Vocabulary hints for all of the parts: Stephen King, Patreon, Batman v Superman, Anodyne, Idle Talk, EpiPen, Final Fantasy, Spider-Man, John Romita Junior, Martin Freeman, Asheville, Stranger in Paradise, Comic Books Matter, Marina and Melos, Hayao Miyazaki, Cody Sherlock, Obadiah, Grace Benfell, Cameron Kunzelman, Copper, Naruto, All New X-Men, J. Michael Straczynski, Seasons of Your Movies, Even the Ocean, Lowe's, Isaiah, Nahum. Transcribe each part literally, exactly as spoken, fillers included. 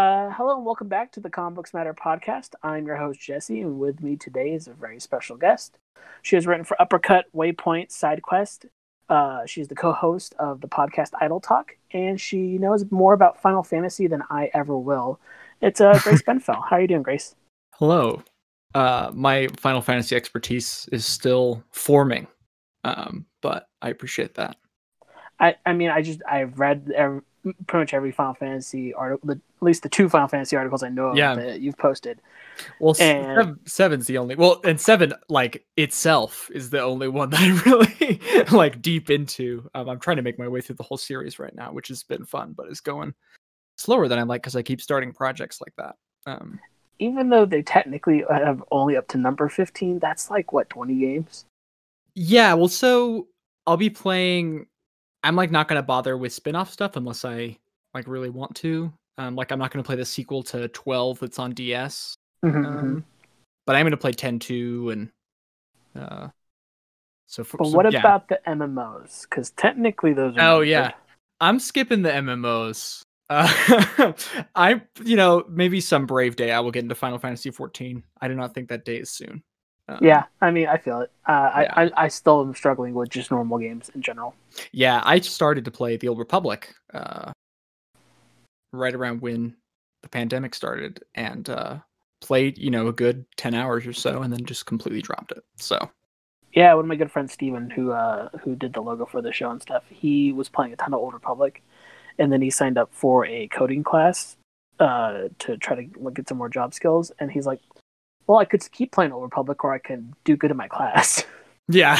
Uh, hello and welcome back to the Comic Books Matter podcast. I'm your host, Jesse, and with me today is a very special guest. She has written for Uppercut, Waypoint, SideQuest. Uh, she's the co-host of the podcast Idle Talk, and she knows more about Final Fantasy than I ever will. It's uh, Grace Benfell. How are you doing, Grace? Hello. Uh, my Final Fantasy expertise is still forming, um, but I appreciate that. I, I mean, I just, I've read every, pretty much every Final Fantasy article, at least the two Final Fantasy articles I know of yeah. that you've posted. Well, and seven, seven's the only, well, and seven, like, itself is the only one that I'm really, like, deep into. Um, I'm trying to make my way through the whole series right now, which has been fun, but it's going slower than I like because I keep starting projects like that. Um, Even though they technically have only up to number fifteen, that's like, what, twenty games? Yeah, well, so I'll be playing... I'm like not going to bother with spin-off stuff unless I like really want to. Um, like I'm not going to play the sequel to twelve that's on D S. Mm-hmm, um, mm-hmm. But I'm going to play ten two and uh, so. For, but so, what yeah. about the M M Os? Because technically those are. Oh yeah, good. I'm skipping the M M Os. Uh, I you know maybe some brave day I will get into Final Fantasy fourteen. I do not think that day is soon. Um, yeah, I mean, I feel it. Uh, yeah. I, I I still am struggling with just normal games in general. Yeah, I started to play The Old Republic uh, right around when the pandemic started and uh, played, you know, a good ten hours or so and then just completely dropped it. So, yeah, one of my good friends, Steven, who, uh, who did the logo for the show and stuff, he was playing a ton of Old Republic and then he signed up for a coding class uh, to try to get some more job skills. And he's like, well, I could keep playing Old Republic, or I can do good in my class. Yeah,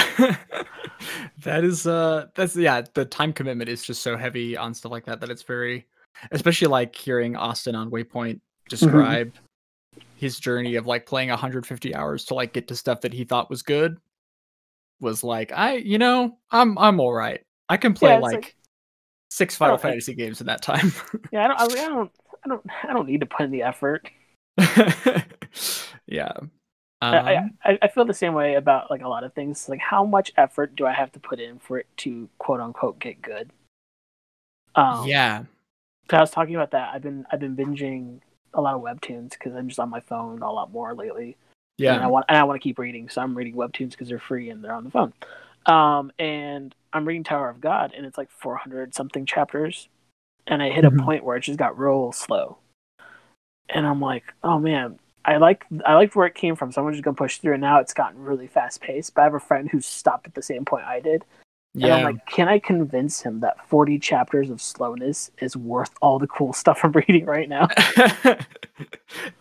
that is uh, that's yeah. The time commitment is just so heavy on stuff like that that it's very, especially like hearing Austin on Waypoint describe mm-hmm. his journey of like playing one hundred fifty hours to like get to stuff that he thought was good. Was like I, you know, I'm I'm all right. I can play yeah, like, like six Final Fantasy think... games in that time. yeah, I don't, I don't, I don't, I don't need to put in the effort. Yeah, um, I, I I feel the same way about like a lot of things. Like, how much effort do I have to put in for it to quote unquote get good? Um, yeah, because I was talking about that. I've been I've been binging a lot of webtoons because I'm just on my phone a lot more lately. Yeah, and I want and I want to keep reading, so I'm reading webtoons because they're free and they're on the phone. Um, and I'm reading Tower of God, and it's like four hundred something chapters, and I hit mm-hmm. a point where it just got real slow, and I'm like, oh man. I like I liked where it came from, so I'm just gonna push through. And now it's gotten really fast paced. But I have a friend who stopped at the same point I did, and yeah. I'm like, can I convince him that forty chapters of slowness is worth all the cool stuff I'm reading right now?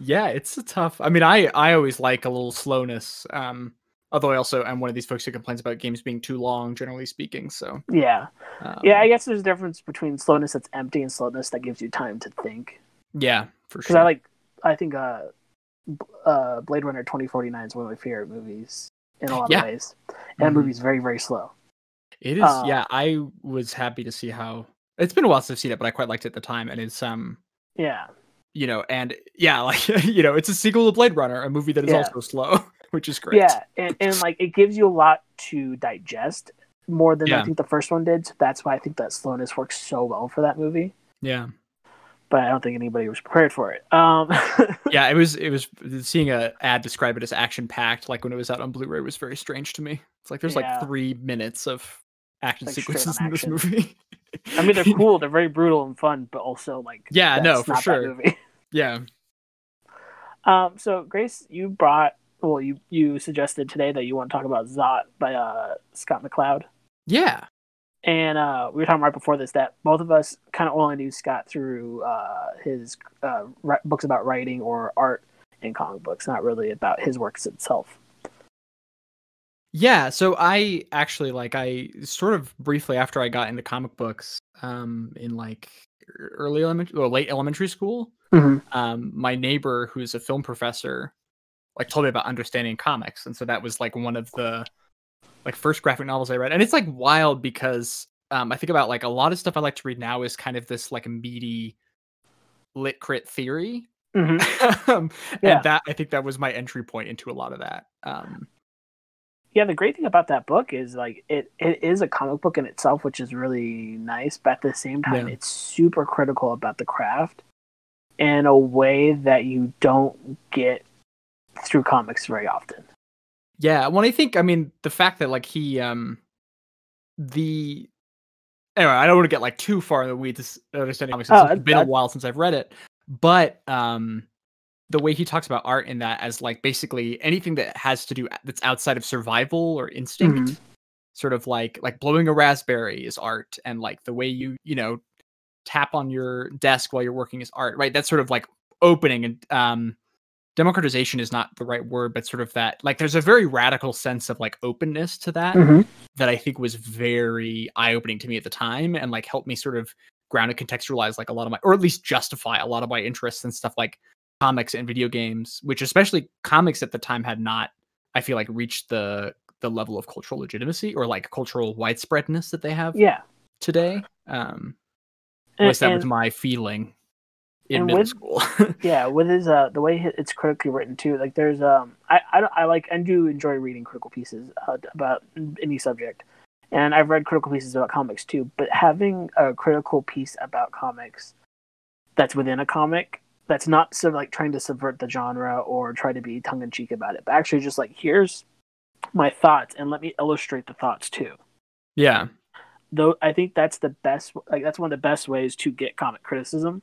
Yeah, it's a tough. I mean, I I always like a little slowness. Um, although I also am one of these folks who complains about games being too long, generally speaking. So yeah, um, yeah, I guess there's a difference between slowness that's empty and slowness that gives you time to think. Yeah, for sure. Because I like, I think. Uh, Uh, Blade Runner twenty forty-nine is one of my favorite movies in a lot yeah. of ways. And mm-hmm. the movie's very, very slow. It is, um, yeah. I was happy to see how... It's been a while since I've seen it, but I quite liked it at the time. And it's, um... yeah. You know, and, yeah, like, you know, it's a sequel to Blade Runner, a movie that is yeah. also slow, which is great. Yeah, and, and, like, it gives you a lot to digest more than yeah. I think the first one did. So that's why I think that slowness works so well for that movie. Yeah. But I don't think anybody was prepared for it. Um, yeah, it was. It was seeing a ad describe it as action packed, like when it was out on Blu-ray, was very strange to me. It's like there's yeah. like three minutes of action like sequences in action. This movie. I mean, they're cool. They're very brutal and fun, but also like yeah, that's no, for not sure. That movie. Yeah. Um. So Grace, you brought well, you you suggested today that you want to talk about Zot by uh, Scott McCloud. Yeah. And uh, we were talking right before this that both of us kind of only knew Scott through uh, his uh, r- books about writing or art in comic books, not really about his works itself. Yeah, so I actually, like, I sort of briefly after I got into comic books um, in, like, early elementary or late elementary school, mm-hmm. um, my neighbor, who's a film professor, like, told me about Understanding Comics. And so that was, like, one of the... like first graphic novels I read. And it's like wild because um, I think about like a lot of stuff I like to read now is kind of this like meaty lit crit theory. Mm-hmm. um, yeah. And that, I think that was my entry point into a lot of that. Um, yeah. The great thing about that book is like, it, it is a comic book in itself, which is really nice. But at the same time, yeah. it's super critical about the craft in a way that you don't get through comics very often. Yeah, well, I think, I mean, the fact that, like, he, um, the, anyway, I don't want to get, like, too far in the weeds understanding comics. Oh, it's been a while since I've read it, but, um, the way he talks about art in that as, like, basically anything that has to do, that's outside of survival or instinct, mm-hmm. sort of like, like, blowing a raspberry is art, and, like, the way you, you know, tap on your desk while you're working is art, right? That's sort of, like, opening and, um, democratization is not the right word, but sort of that, like, there's a very radical sense of, like, openness to that mm-hmm. that I think was very eye-opening to me at the time, and, like, helped me sort of ground and contextualize, like, a lot of my, or at least justify a lot of my interests in stuff like comics and video games, which especially comics at the time had not, I feel like, reached the the level of cultural legitimacy or, like, cultural widespreadness that they have yeah. today. Um, and, unless that and- was my feeling. In and middle with, school. yeah, with his uh, the way it's critically written too. Like there's um, I I, I like and do enjoy reading critical pieces uh, about any subject, and I've read critical pieces about comics too. But having a critical piece about comics that's within a comic that's not sort of like trying to subvert the genre or try to be tongue in cheek about it, but actually just like here's my thoughts and let me illustrate the thoughts too. Yeah, though I think that's the best. Like that's one of the best ways to get comic criticism.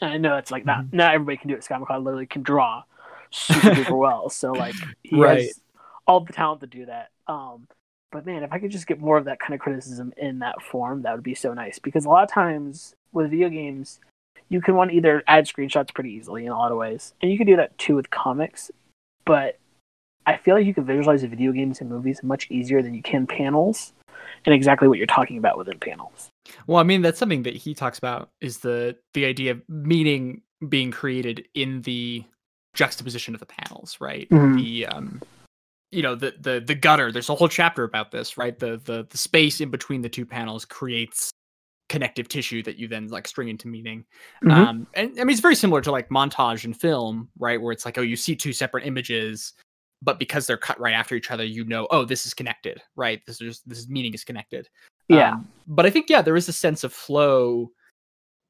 I know it's like not mm-hmm. not everybody can do it. Scott McCloud literally can draw super duper well, so like he right. has all the talent to do that. Um, but man, if I could just get more of that kind of criticism in that form, that would be so nice. Because a lot of times with video games, you can want to either add screenshots pretty easily in a lot of ways, and you can do that too with comics. But I feel like you can visualize the video games and movies much easier than you can panels, and exactly what you're talking about within panels. Well, I mean, that's something that he talks about is the the idea of meaning being created in the juxtaposition of the panels, right? Mm-hmm. The um, you know, the the the gutter. There's a whole chapter about this, right? The the the space in between the two panels creates connective tissue that you then like string into meaning. Mm-hmm. Um, and I mean, it's very similar to like montage in film, right? Where it's like, oh, you see two separate images, but because they're cut right after each other, you know, oh, this is connected, right? This is this meaning is connected. Yeah, um, but I think yeah, there is a sense of flow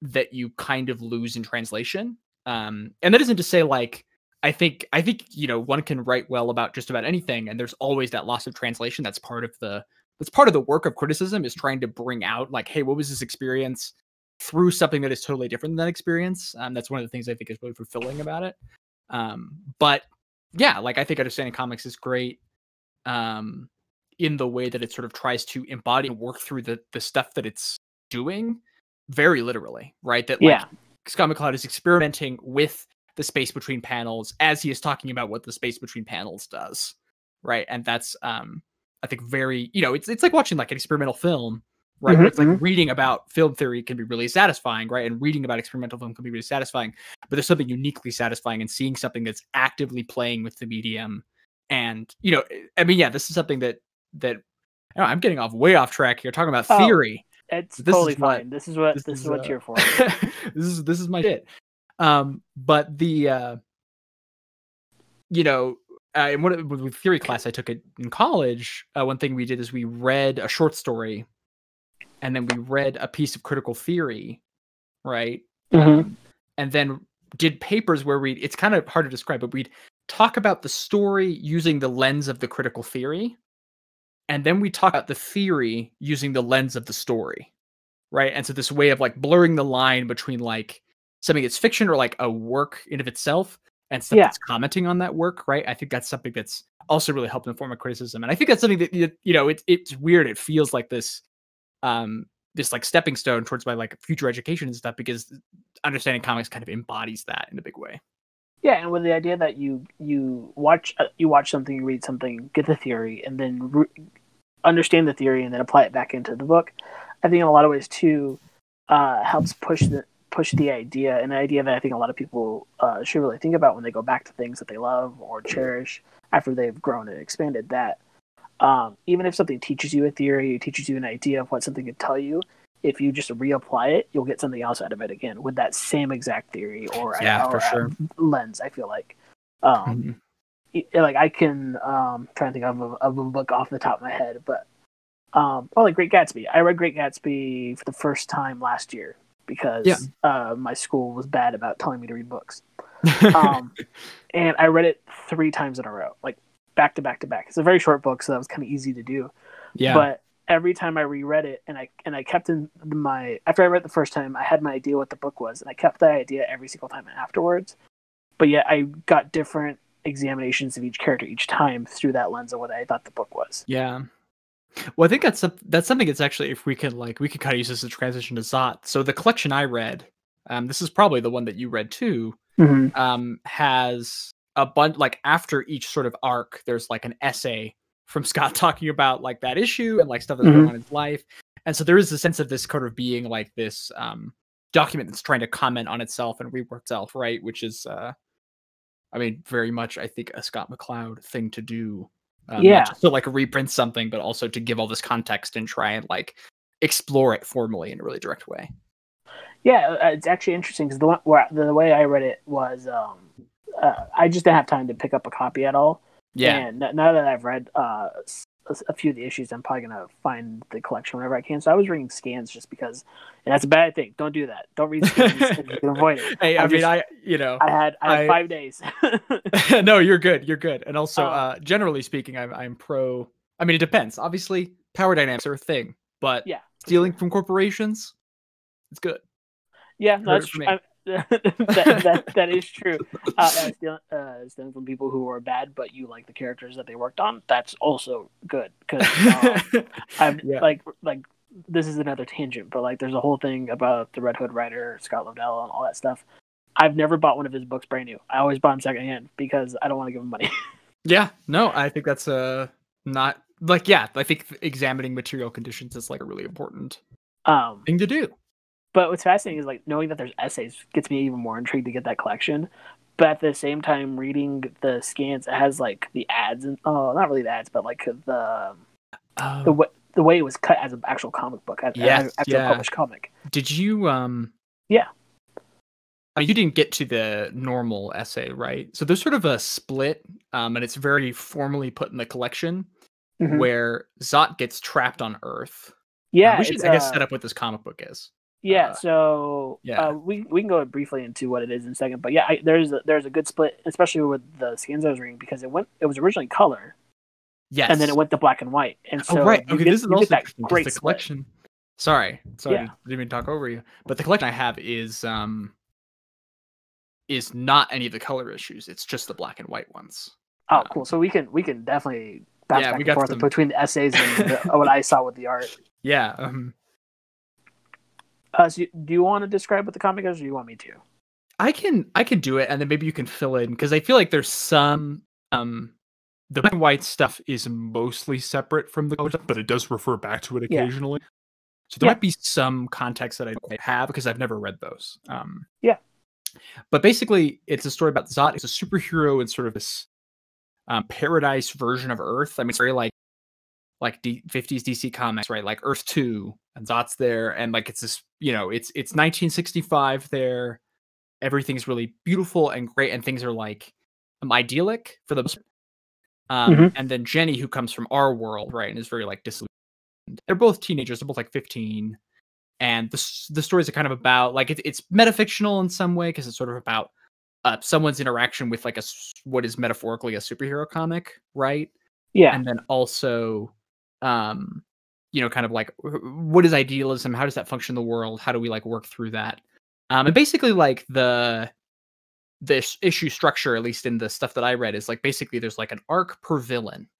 that you kind of lose in translation, um, and that isn't to say like I think I think you know one can write well about just about anything, and there's always that loss of translation. That's part of the that's part of the work of criticism is trying to bring out like, hey, what was this experience through something that is totally different than that experience. Um, that's one of the things I think is really fulfilling about it. Um, but yeah, like I think Understanding Comics is great. Um, in the way that it sort of tries to embody and work through the the stuff that it's doing very literally, right? That like yeah. Scott McCloud is experimenting with the space between panels as he is talking about what the space between panels does, right? And that's, um, I think very, you know, it's it's like watching like an experimental film, right? Mm-hmm, it's like mm-hmm. reading about film theory can be really satisfying, right? And reading about experimental film can be really satisfying, but there's something uniquely satisfying in seeing something that's actively playing with the medium. And, you know, I mean, yeah, this is something that that I know, I'm getting off way off track here talking about oh, theory. It's this totally is fine. What, this is what this, this is what uh, you're for. this is this is my shit. Um, but the uh, you know, uh, in one with theory class I took it in college. Uh, one thing we did is we read a short story, and then we read a piece of critical theory, right? Mm-hmm. Um, and then did papers where we it's kind of hard to describe, but we'd talk about the story using the lens of the critical theory. And then we talk about the theory using the lens of the story, right? And so this way of like blurring the line between like something that's fiction or like a work in of itself and stuff yeah. that's commenting on that work, right? I think that's something that's also really helped inform a criticism. And I think that's something that, you know, it, it's weird. It feels like this, um, this like stepping stone towards my like future education and stuff because Understanding Comics kind of embodies that in a big way. Yeah, and with the idea that you you watch uh, you watch something, you read something, get the theory, and then re- understand the theory, and then apply it back into the book, I think in a lot of ways too uh, helps push the push the idea, an idea that I think a lot of people uh, should really think about when they go back to things that they love or cherish after they've grown and expanded that. Um, even if something teaches you a theory, it teaches you an idea of what something could tell you. If you just reapply it, you'll get something else out of it again with that same exact theory or, yeah, or, or sure. lens. I feel like, um, mm-hmm. like I can um, try to think of a, of a book off the top of my head, but um, oh, like Great Gatsby. I read Great Gatsby for the first time last year, because yeah. uh, my school was bad about telling me to read books. Um, and I read it three times in a row, like back to back to back. It's a very short book, so that was kind of easy to do. Yeah. But every time I reread it, and I and I kept in my after I read it the first time, I had my idea what the book was, and I kept that idea every single time afterwards. But yet I got different examinations of each character each time through that lens of what I thought the book was. Yeah. Well, I think that's a, that's something that's actually, if we can like, we could kind of use this as a transition to Zot. So the collection I read, um, this is probably the one that you read too, mm-hmm. um, has a bunch, like after each sort of arc, there's like an essay from Scott talking about like that issue and like stuff that's mm-hmm. going on in his life. And so there is a sense of this kind of being like this um, document that's trying to comment on itself and rework itself, right? Which is, uh, I mean, very much, I think, a Scott McCloud thing to do. Um, yeah. Not just to like reprint something, but also to give all this context and try and like explore it formally in a really direct way. Yeah, it's actually interesting because the one where the way I read it was um, uh, I just didn't have time to pick up a copy at all. Yeah. And now that I've read uh, a few of the issues, I'm probably gonna find the collection whenever I can. So I was reading scans just because, and that's a bad thing. Don't do that. Don't read scans. You can avoid it. Hey, I, I mean, just, I you know, I had I had I, five days. No, you're good. You're good. And also, um, uh, generally speaking, I'm I'm pro. I mean, it depends. Obviously, power dynamics are a thing, but yeah, stealing sure. from corporations, it's good. Yeah, no, that's true. that, that, that is true. Uh, stealing, uh, stealing from people who are bad, but you like the characters that they worked on. That's also good because um, I'm yeah. like like this is another tangent, but like there's a whole thing about the Red Hood writer Scott Lobdell and all that stuff. I've never bought one of his books brand new. I always bought them secondhand because I don't want to give him money. Yeah, no, I think that's uh not like yeah. I think examining material conditions is like a really important um, thing to do. But what's fascinating is like knowing that there's essays gets me even more intrigued to get that collection. But at the same time, reading the scans, it has like the ads and oh, not really the ads, but like the um, the way the way it was cut as an actual comic book, as, yes, as, as yeah. a published comic. Did you? Um, yeah. I mean, you didn't get to the normal essay, right? So there's sort of a split, um, and it's very formally put in the collection mm-hmm. where Zot gets trapped on Earth. Yeah, um, we should I guess uh, set up what this comic book is. Yeah, uh, so yeah. Uh, we we can go briefly into what it is in a second, but yeah, I, there's a, there's a good split, especially with the skins I was reading, because it went it was originally color, yes, and then it went to black and white, and so oh, right, okay, get, this is also that great the collection. Split. Sorry, sorry, yeah. I didn't mean to talk over you, but the collection I have is um is not any of the color issues; it's just the black and white ones. Oh, um, cool. So we can we can definitely bounce yeah, back and forth some... between the essays and the, what I saw with the art. Yeah. Um, Uh, so do you want to describe what the comic is, or do you want me to? I can, I can do it, and then maybe you can fill in because I feel like there's some um, the black and white stuff is mostly separate from the color stuff, but it does refer back to it occasionally. Yeah. So there yeah. might be some context that I don't have because I've never read those. Um, yeah, but basically, it's a story about Zot. It's a superhero in sort of this um, paradise version of Earth. I mean, it's very like like D- fifties D C comics, right? Like Earth two. And Zot's there, and like it's this, you know, it's it's nineteen sixty-five there. Everything's really beautiful and great, and things are like um, idyllic for the most part. Um, mm-hmm. And then Jenny, who comes from our world, right, and is very like disillusioned. They're both teenagers; they're both like fifteen, and the the stories are kind of about like it, it's metafictional in some way because it's sort of about uh, someone's interaction with like a what is metaphorically a superhero comic, right? Yeah, and then also. Um, you know, kind of like, what is idealism? How does that function in the world? How do we like work through that? Um, and basically like the, the issue structure, at least in the stuff that I read is like, basically there's like an arc per villain.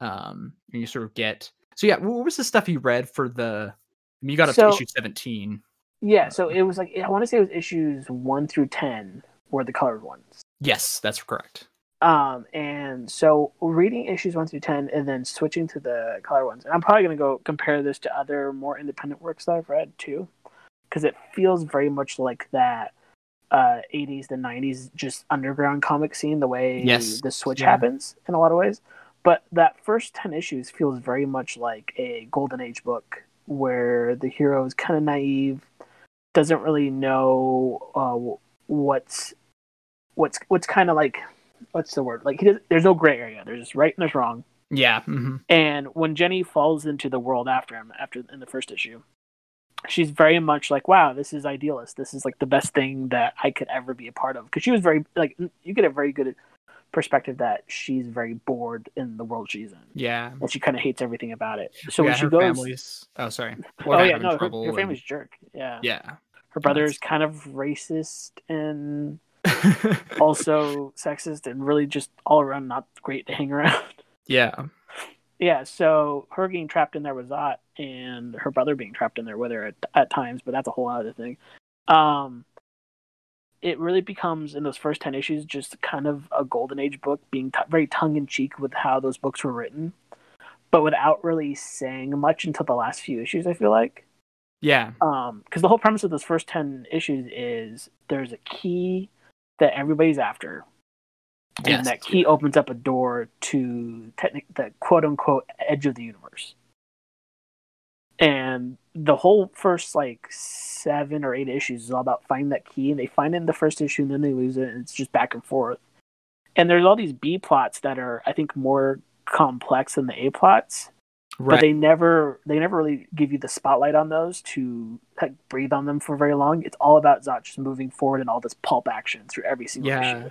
Um, and you sort of get, so yeah, what was the stuff you read for the, I mean, you got up so, to issue seventeen. Yeah. Uh, so it was like, I want to say it was issues one through ten were the colored ones. Yes, that's correct. Um, and so reading issues one through ten and then switching to the color ones. And I'm probably going to go compare this to other more independent works that I've read too, because it feels very much like that uh, eighties to nineties just underground comic scene, the way yes. the switch yeah. happens in a lot of ways. But that first ten issues feels very much like a Golden Age book where the hero is kind of naive, doesn't really know uh, what's, what's, what's kind of like... What's the word? Like he does, there's no gray area. There's just right and there's wrong. Yeah. Mm-hmm. And when Jenny falls into the world after him, after in the first issue, she's very much like, wow, this is idealist. This is like the best thing that I could ever be a part of. Because she was very, like, you get a very good perspective that she's very bored in the world she's in. Yeah. And she kind of hates everything about it. So yeah, when she her goes. Family's... Oh, sorry. Or oh, yeah. No, her, her family's and... jerk. Yeah. Yeah. Her brother's That's... kind of racist and also sexist and really just all around not great to hang around. Yeah. Yeah, so her getting trapped in there with Zot and her brother being trapped in there with her at, at times, but that's a whole other thing. Um, it really becomes, in those first ten issues, just kind of a golden age book, being t- very tongue-in-cheek with how those books were written, but without really saying much until the last few issues, I feel like. Yeah. Um, because the whole premise of those first ten issues is there's a key that everybody's after. And yes. that key opens up a door to technic- the quote-unquote edge of the universe. And the whole first, like, seven or eight issues is all about finding that key, and they find it in the first issue, and then they lose it, and it's just back and forth. And there's all these B-plots that are, I think, more complex than the A-plots. Right. But they never, they never really give you the spotlight on those to like, breathe on them for very long. It's all about Zot just moving forward and all this pulp action through every single yeah. issue.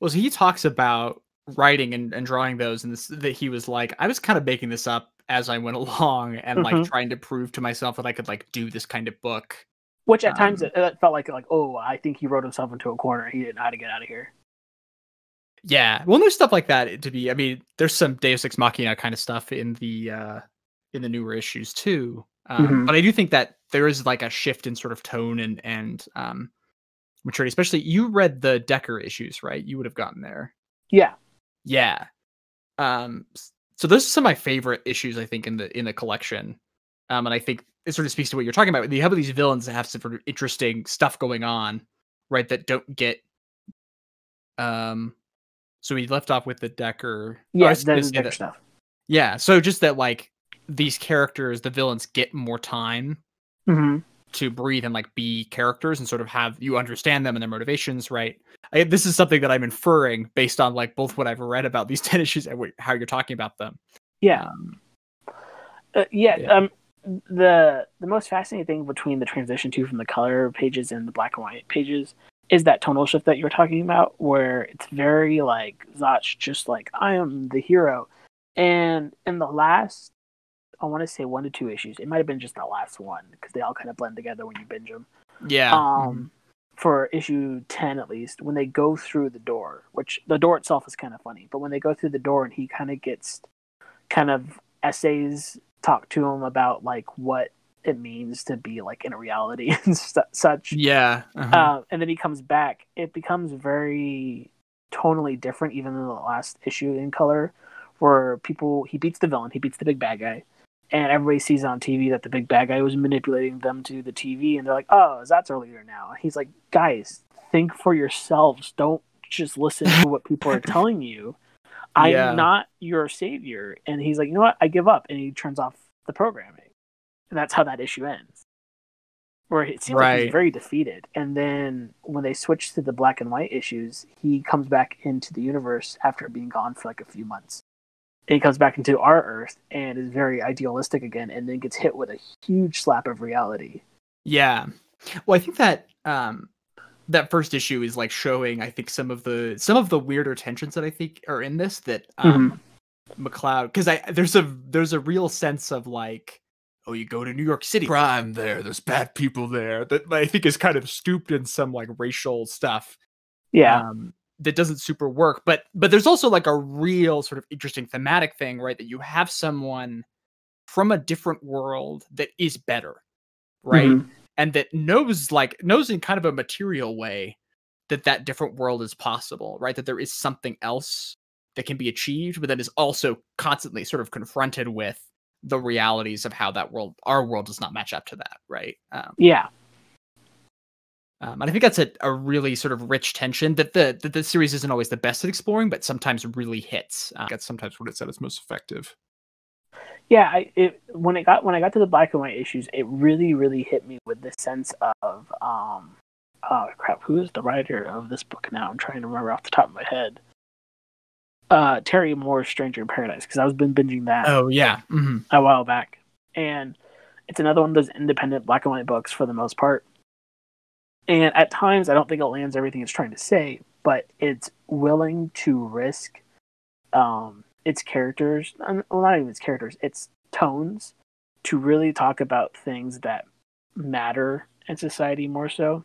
Well, so he talks about writing and, and drawing those, and this, that he was like, I was kind of making this up as I went along, and mm-hmm. like trying to prove to myself that I could like do this kind of book. Which at um, times it, it felt like like oh, I think he wrote himself into a corner. He didn't know how to get out of here. Yeah, well, there's stuff like that to be. I mean, there's some Deus Ex Machina kind of stuff in the uh, in the newer issues too. Um, mm-hmm. But I do think that there is like a shift in sort of tone and and. Um, maturity, especially you read the Decker issues, right? You would have gotten there. Yeah. Yeah. Um, so those are some of my favorite issues, I think, in the, in the collection. Um, and I think it sort of speaks to what you're talking about. You have these villains that have some sort of interesting stuff going on, right? That don't get, um, so we left off with the Decker. Yeah. Oh, the Decker that, stuff. Yeah. So just that, like these characters, the villains get more time. Mm-hmm. To breathe and like be characters and sort of have you understand them and their motivations, right? I, this is something that I'm inferring based on like both what I've read about these ten issues and wh- how you're talking about them. Yeah, um, uh, yeah, yeah. Um, the the most fascinating thing between the transition to from the color pages and the black and white pages is that tonal shift that you're talking about, where it's very like Zotch, just like I am the hero, and in the last. I want to say one to two issues. It might have been just the last one because they all kind of blend together when you binge them. Yeah. Um, for issue ten, at least, when they go through the door, which the door itself is kind of funny, but when they go through the door and he kind of gets kind of essays talked to him about like what it means to be like in a reality and st- such. Yeah. Uh-huh. Uh, and then he comes back. It becomes very tonally different, even in the last issue in color, where people he beats the villain, he beats the big bad guy. And everybody sees on T V that the big bad guy was manipulating them to the T V. And they're like, oh, that's our leader now. And he's like, guys, think for yourselves. Don't just listen to what people are telling you. I'm yeah. not your savior. And he's like, you know what? I give up. And he turns off the programming. And that's how that issue ends. Where it seems right. like he's very defeated. And then when they switch to the black and white issues, he comes back into the universe after being gone for like a few months. And he comes back into our Earth and is very idealistic again, and then gets hit with a huge slap of reality. Yeah. Well, I think that um, that first issue is like showing, I think, some of the some of the weirder tensions that I think are in this that um, mm-hmm. McCloud, because I there's a there's a real sense of like, oh, you go to New York City, crime there, there's bad people there, that I think is kind of stooped in some like racial stuff. Yeah. Um, that doesn't super work, but but there's also like a real sort of interesting thematic thing, right? That you have someone from a different world that is better, right? Mm-hmm. And that knows like knows in kind of a material way that that different world is possible, right? That there is something else that can be achieved, but that is also constantly sort of confronted with the realities of how that world, our world does not match up to that, right? Um, yeah. Um, and I think that's a, a really sort of rich tension that the that the series isn't always the best at exploring, but sometimes really hits. Um, that's sometimes what it's at its most effective. Yeah, I, it, when it got when I got to the black and white issues, it really, really hit me with the sense of, um, oh crap, who is the writer of this book now? I'm trying to remember off the top of my head. Uh, Terry Moore's Stranger in Paradise, because I was been binging that. Oh yeah, mm-hmm. a while back, and It's another one of those independent black and white books for the most part. And at times, I don't think it lands everything it's trying to say, but it's willing to risk um, its characters, well, not even its characters, its tones, to really talk about things that matter in society more so.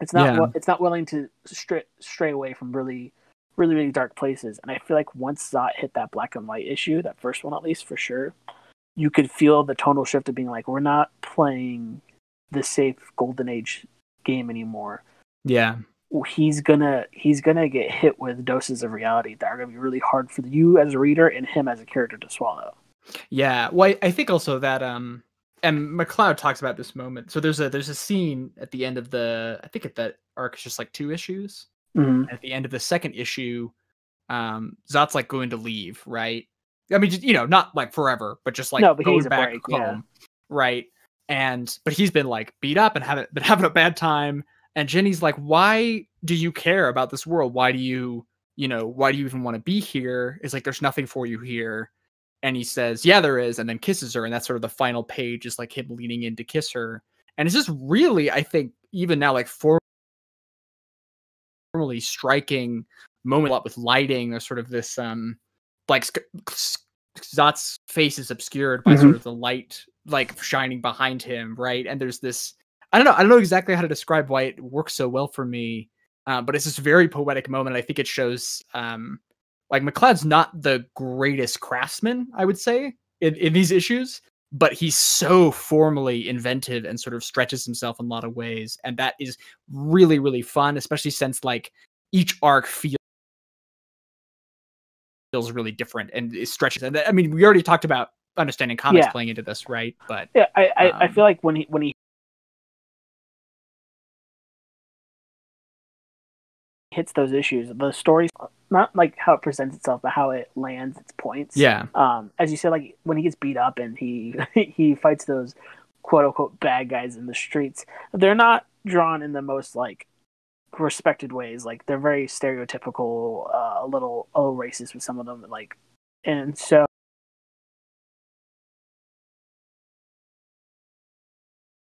It's not yeah. it's not willing to stray, stray away from really, really, really dark places. And I feel like once Zot hit that black and white issue, that first one at least, for sure, you could feel the tonal shift of being like, we're not playing the safe golden age game anymore. Yeah. He's gonna he's gonna get hit with doses of reality that are gonna be really hard for you as a reader and him as a character to swallow. Yeah. Well, I, I think also that um and McCloud talks about this moment. So there's a there's a scene at the end of the I think at that arc it's just like two issues. Mm-hmm. At the end of the second issue, um Zot's like going to leave, right? I mean, just, you know, not like forever, but just like no, but going back break, home, yeah. right? And but he's been like beat up and haven't been having a bad time. And Jenny's like, why do you care about this world? Why do you, you know, why do you even want to be here? It's like, there's nothing for you here. And he says, yeah, there is. And then kisses her. And that's sort of the final page is like him leaning in to kiss her. And it's just really, I think, even now, like formally striking moment, a lot with lighting or sort of this, um, like Zot's face is obscured by mm-hmm. sort of the light, like shining behind him. Right. And there's this, I don't know. I don't know exactly how to describe why it works so well for me, uh, but it's this very poetic moment. I think it shows, um, like McCloud's not the greatest craftsman, I would say, in, in these issues, but he's so formally inventive and sort of stretches himself in a lot of ways, and that is really, really fun, especially since like each arc feels feels really different and it stretches. And I mean, we already talked about Understanding Comics yeah. playing into this, right? But yeah, I I, um, I feel like when he when he hits those issues, the story's not like how it presents itself, but how it lands its points. Yeah. Um, as you said, like when he gets beat up and he he fights those quote unquote bad guys in the streets, they're not drawn in the most like respected ways. Like they're very stereotypical, uh, a little a little racist with some of them. Like, and so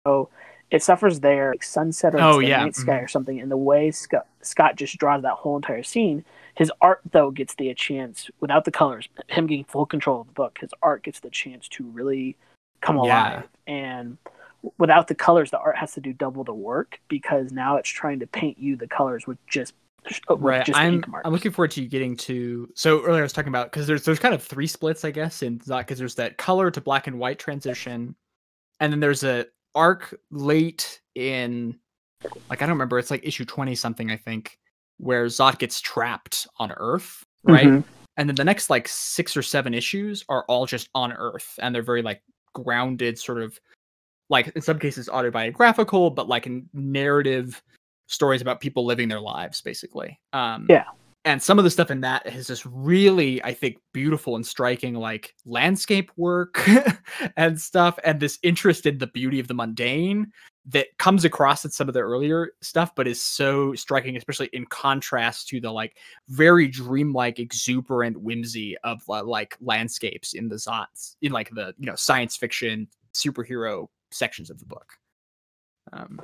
so. It suffers there, like sunset or oh, the yeah. night sky mm-hmm. or something. And the way Scott, Scott just draws that whole entire scene, his art, though, gets the chance, without the colors, him getting full control of the book, his art gets the chance to really come alive. Yeah. And without the colors, the art has to do double the work because now it's trying to paint you the colors with just with right. just I'm, ink marks. I'm looking forward to you getting to... So earlier I was talking about... Because there's, there's kind of three splits, I guess, in Zot, because there's that color to black and white transition. And then there's a... arc late in like I don't remember, it's like issue twenty something I think, where Zot gets trapped on Earth, right? Mm-hmm. And then the next like six or seven issues are all just on Earth, and they're very like grounded, sort of like in some cases autobiographical, but like narrative stories about people living their lives basically. Um yeah and some of the stuff in that is just really, I think, beautiful and striking, like landscape work and stuff. And this interest in the beauty of the mundane that comes across in some of the earlier stuff, but is so striking, especially in contrast to the like very dreamlike, exuberant whimsy of uh, like landscapes in the Zots, in like the, you know, science fiction superhero sections of the book. Um,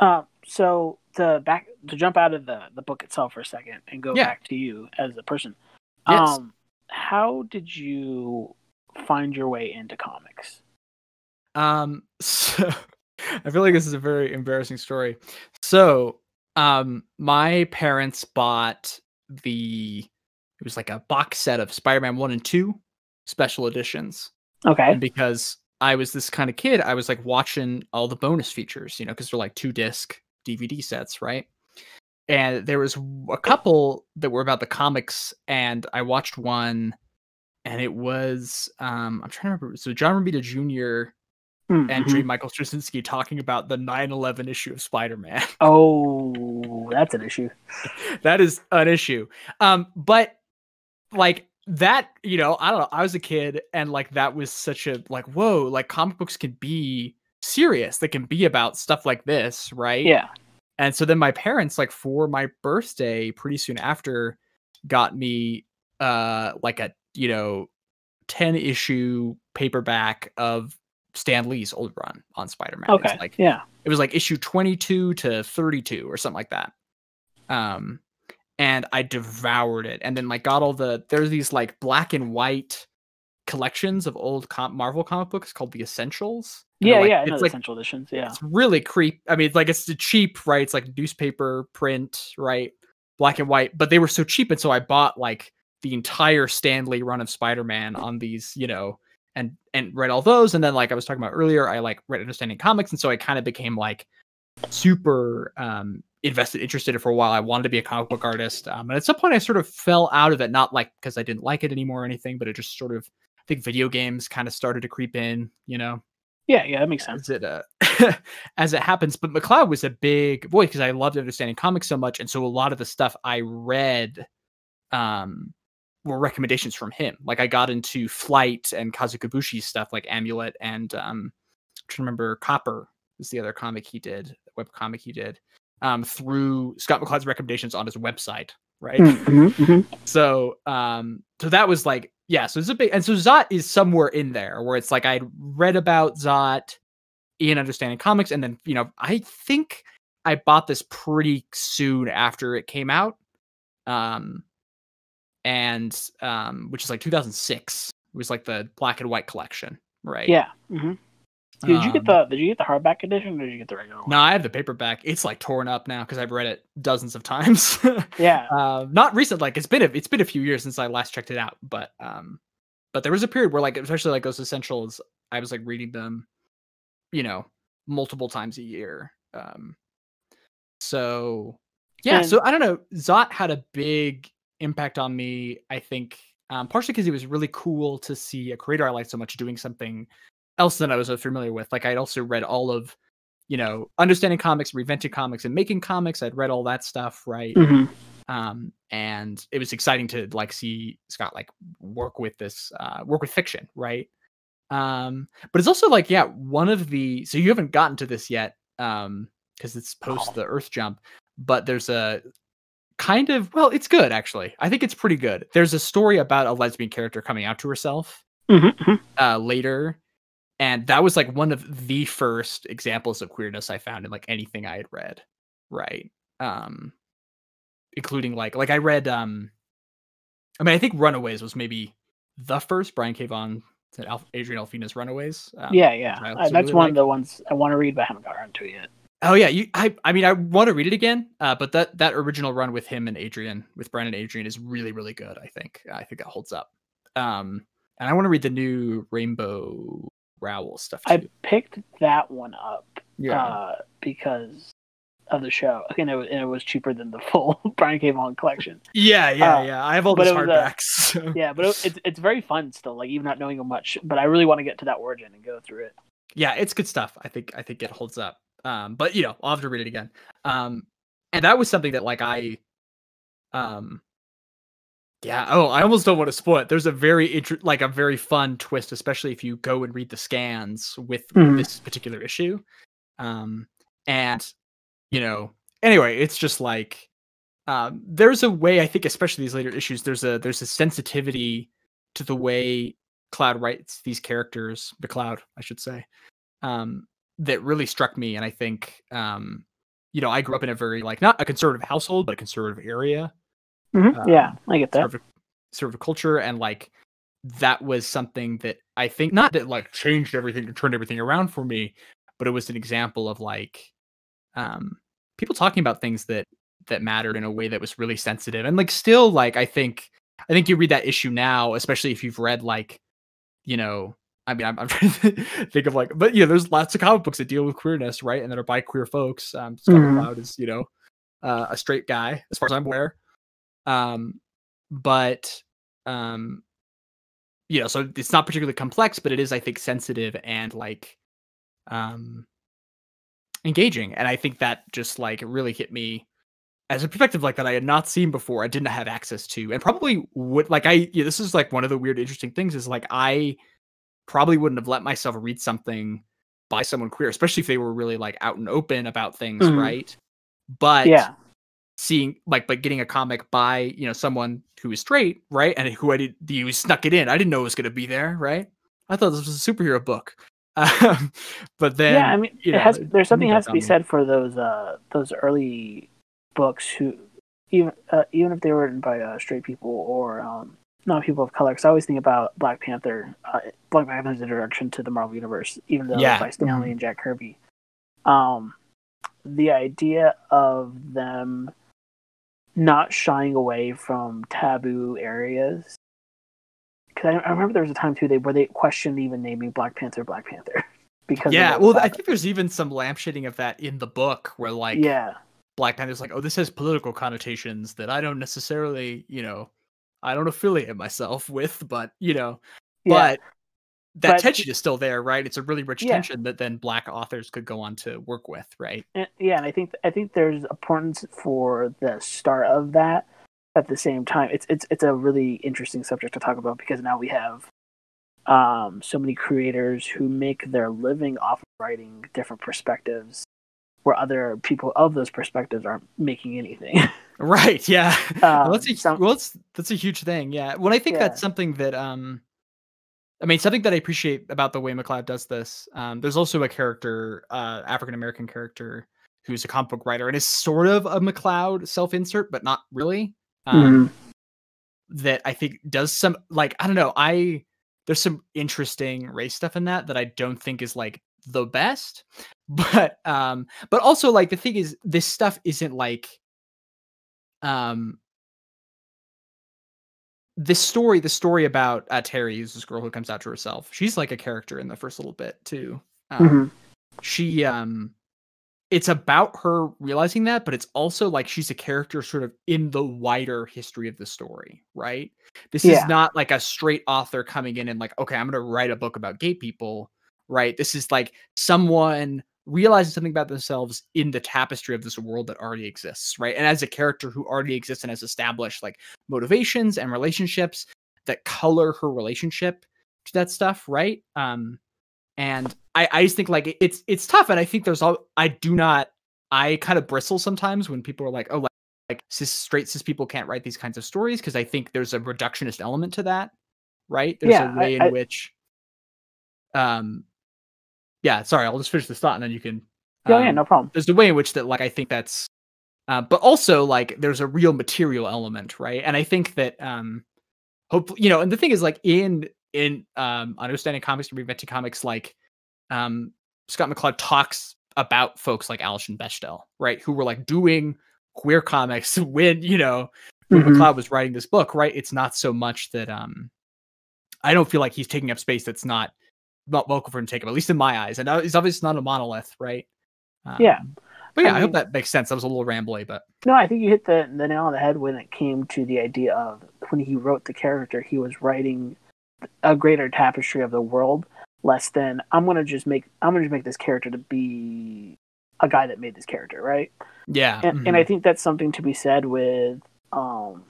uh, so to back to jump out of the, the book itself for a second and go yeah. back to you as a person. Yes. Um, how did you find your way into comics? Um, so I feel like this is a very embarrassing story. So, um, my parents bought the, it was like a box set of Spider-Man one and two special editions. Okay. And because I was this kind of kid, I was like watching all the bonus features, you know, cause they're like two disc D V D sets, right? And there was a couple that were about the comics, and I watched one, and it was um I'm trying to remember. So John Romita Junior mm-hmm. and J. Michael Straczynski talking about the nine eleven issue of Spider-Man. Oh, that's an issue. That is an issue. Um, but like that, you know, I don't know. I was a kid, and like that was such a like whoa, like comic books can be serious, that can be about stuff like this, right? Yeah. And so then my parents, like for my birthday, pretty soon after, got me uh like a, you know, ten issue paperback of Stan Lee's old run on Spider-Man. Okay. It's like, yeah. It was like issue twenty-two to thirty-two or something like that. Um, and I devoured it. And then like got all the, there's these like black and white collections of old com- Marvel comic books called the Essentials. And yeah. Like, yeah. I know it's the like, Essential Editions. Yeah. It's really creep. I mean, it's like, it's the cheap, right? It's like newspaper print, right? Black and white, but they were so cheap. And so I bought like the entire Stan Lee run of Spider-Man on these, you know, and and read all those. And then like I was talking about earlier, I like read Understanding Comics, and so I kind of became like super um invested interested in it for a while. I wanted to be a comic book artist, um and at some point I sort of fell out of it, not like because I didn't like it anymore or anything, but it just sort of, I think video games kind of started to creep in, you know. Yeah, yeah, that makes sense. As it, uh, as it happens. But McCloud was a big voice because I loved Understanding Comics so much, and so a lot of the stuff I read um were recommendations from him. Like I got into Flight and Kazakibushi's stuff like Amulet and um I'm trying to remember, Copper is the other comic he did, web comic he did, um through Scott McCloud's recommendations on his website, right? Mm-hmm, mm-hmm. So um so that was like, yeah, so it's a big, and so Zot is somewhere in there where it's like I read about Zot in Understanding Comics, and then, you know, I think I bought this pretty soon after it came out. Um And um, which is like two thousand six. It was like the black and white collection, right? Yeah. Mm-hmm. Did um, you get the Did you get the hardback edition, or did you get the regular one? No, I have the paperback. It's like torn up now because I've read it dozens of times. Yeah. Uh, not recent. Like it's been a, it's been a few years since I last checked it out, but um, but there was a period where like especially like those Essentials, I was like reading them, you know, multiple times a year. Um, so yeah. And- so I don't know. Zot had a big impact on me, I think, um, partially because it was really cool to see a creator I liked so much doing something else than I was so familiar with. Like I'd also read all of, you know, Understanding Comics, Reinventing Comics, and Making Comics. I'd read all that stuff, right? Mm-hmm. Um, and it was exciting to like see Scott like work with this, uh, work with fiction, right? Um, but it's also like, yeah, one of the, so you haven't gotten to this yet, um, because it's post oh. the Earth jump, but there's a kind of, well, it's good actually. I think it's pretty good. There's a story about a lesbian character coming out to herself mm-hmm. uh, later, and that was like one of the first examples of queerness I found in like anything I had read, right? Um, including like like I read. Um, I mean, I think Runaways was maybe the first Brian K. Vaughan and Al- Adrian Alfina's Runaways. Um, yeah, yeah, I, that's really one like. of the ones I want to read, but I haven't got around to it yet. Oh yeah, you, I I mean I want to read it again, uh, but that, that original run with him and Adrian, with Brian and Adrian, is really really good. I think I think that holds up. Um, and I want to read the new Rainbow Rowell stuff too. I picked that one up, yeah, uh, because of the show, and it, and it was cheaper than the full Brian K. Vaughan collection. Yeah, yeah, uh, yeah. I have all those hardbacks. So. Yeah, but it, it's it's very fun still, like even not knowing him much. But I really want to get to that origin and go through it. Yeah, it's good stuff. I think I think it holds up. Um, but you know, I'll have to read it again. Um, and that was something that like, I, um, yeah. Oh, I almost don't want to spoil it. There's a very int- like a very fun twist, especially if you go and read the scans with mm. this particular issue. Um, and you know, anyway, it's just like, um, there's a way, I think, especially these later issues, there's a, there's a sensitivity to the way Cloud writes these characters, McCloud, I should say. Um, that really struck me. And I think, um, you know, I grew up in a very, like, not a conservative household, but a conservative area. Mm-hmm. Um, yeah, I get that. Conservative culture. And like, that was something that I think, not that like changed everything and turned everything around for me, but it was an example of like, um, people talking about things that, that mattered in a way that was really sensitive. And like, still, like, I think, I think you read that issue now, especially if you've read like, you know, I mean, I'm, I'm trying to think of like, but you know, there's lots of comic books that deal with queerness, right? And that are by queer folks. Um, Scott McCloud mm-hmm. is, you know, uh, a straight guy, as far as I'm aware. Um, but, um, you know, so it's not particularly complex, but it is, I think, sensitive and like, um, engaging. And I think that just like really hit me as a perspective like that I had not seen before. I didn't have access to, and probably would like, I, you know, this is like one of the weird, interesting things is like, I probably wouldn't have let myself read something by someone queer, especially if they were really like out and open about things. Mm. Right. But yeah, seeing like, but getting a comic by, you know, someone who is straight. Right. And who I did, you snuck it in. I didn't know it was going to be there. Right. I thought this was a superhero book. Um, but then, yeah, I mean, you know, it has, there's something has to be said for those uh, those early books who, even uh, even if they were written by uh, straight people or um, not people of color. Because I always think about Black Panther, uh, Black Panther's introduction to the Marvel Universe, even though yeah. by Stan Lee and Jack Kirby. Um, the idea of them not shying away from taboo areas. Because I remember there was a time too they where they questioned even naming Black Panther Black Panther because yeah, well, happened. I think there's even some lampshading of that in the book where like yeah, Black Panther's like, oh, this has political connotations that I don't necessarily, you know, I don't affiliate myself with, but you know, yeah. but that but, tension is still there, right? It's a really rich yeah. tension that then Black authors could go on to work with, right? And, yeah, and I think I think there's importance for the start of that. At the same time, it's it's it's a really interesting subject to talk about because now we have um, so many creators who make their living off of writing different perspectives, where other people of those perspectives aren't making anything. Right? Yeah. Um, well, that's a, some, well, that's that's a huge thing. Yeah. Well, I think yeah. that's something that um, I mean, something that I appreciate about the way McCloud does this. Um, there's also a character, uh, African American character, who's a comic book writer and is sort of a McCloud self-insert, but not really. Um, mm-hmm. That I think does some, like, I don't know, I there's some interesting race stuff in that that I don't think is like the best, but um, but also like the thing is this stuff isn't like um, this story the story about uh, Terry, who's this girl who comes out to herself. She's like a character in the first little bit too. Um, mm-hmm. She um. It's about her realizing that, but it's also like she's a character sort of in the wider history of the story, right? This yeah. is not like a straight author coming in and like, okay, I'm going to write a book about gay people, right? This is like someone realizing something about themselves in the tapestry of this world that already exists, right? And as a character who already exists and has established like motivations and relationships that color her relationship to that stuff, right? Um, and I, I just think like it's it's tough, and I think there's all I do not I kind of bristle sometimes when people are like, oh, like, like cis, straight cis people can't write these kinds of stories, because I think there's a reductionist element to that, right? There's yeah, a way I, in I, which, um, yeah. Sorry, I'll just finish this thought, and then you can. Oh um, yeah, no problem. There's a way in which that like I think that's, uh, but also like there's a real material element, right? And I think that um, hopefully you know, and the thing is like in. in um Understanding Comics and Reinventing Comics, like um Scott McCloud talks about folks like Alison Bechdel, right, who were like doing queer comics when you know when mm-hmm. McCloud was writing this book, right? It's not so much that um I don't feel like he's taking up space that's not not welcome for him to take up, at least in my eyes, and he's obviously not a monolith, right? um, yeah but yeah I, I mean, hope that makes sense. That was a little rambly, but no, I think you hit the, the nail on the head when it came to the idea of when he wrote the character, he was writing a greater tapestry of the world, less than I'm gonna just make I'm gonna just make this character to be a guy that made this character, right? Yeah, and, mm-hmm. and I think that's something to be said with. Um,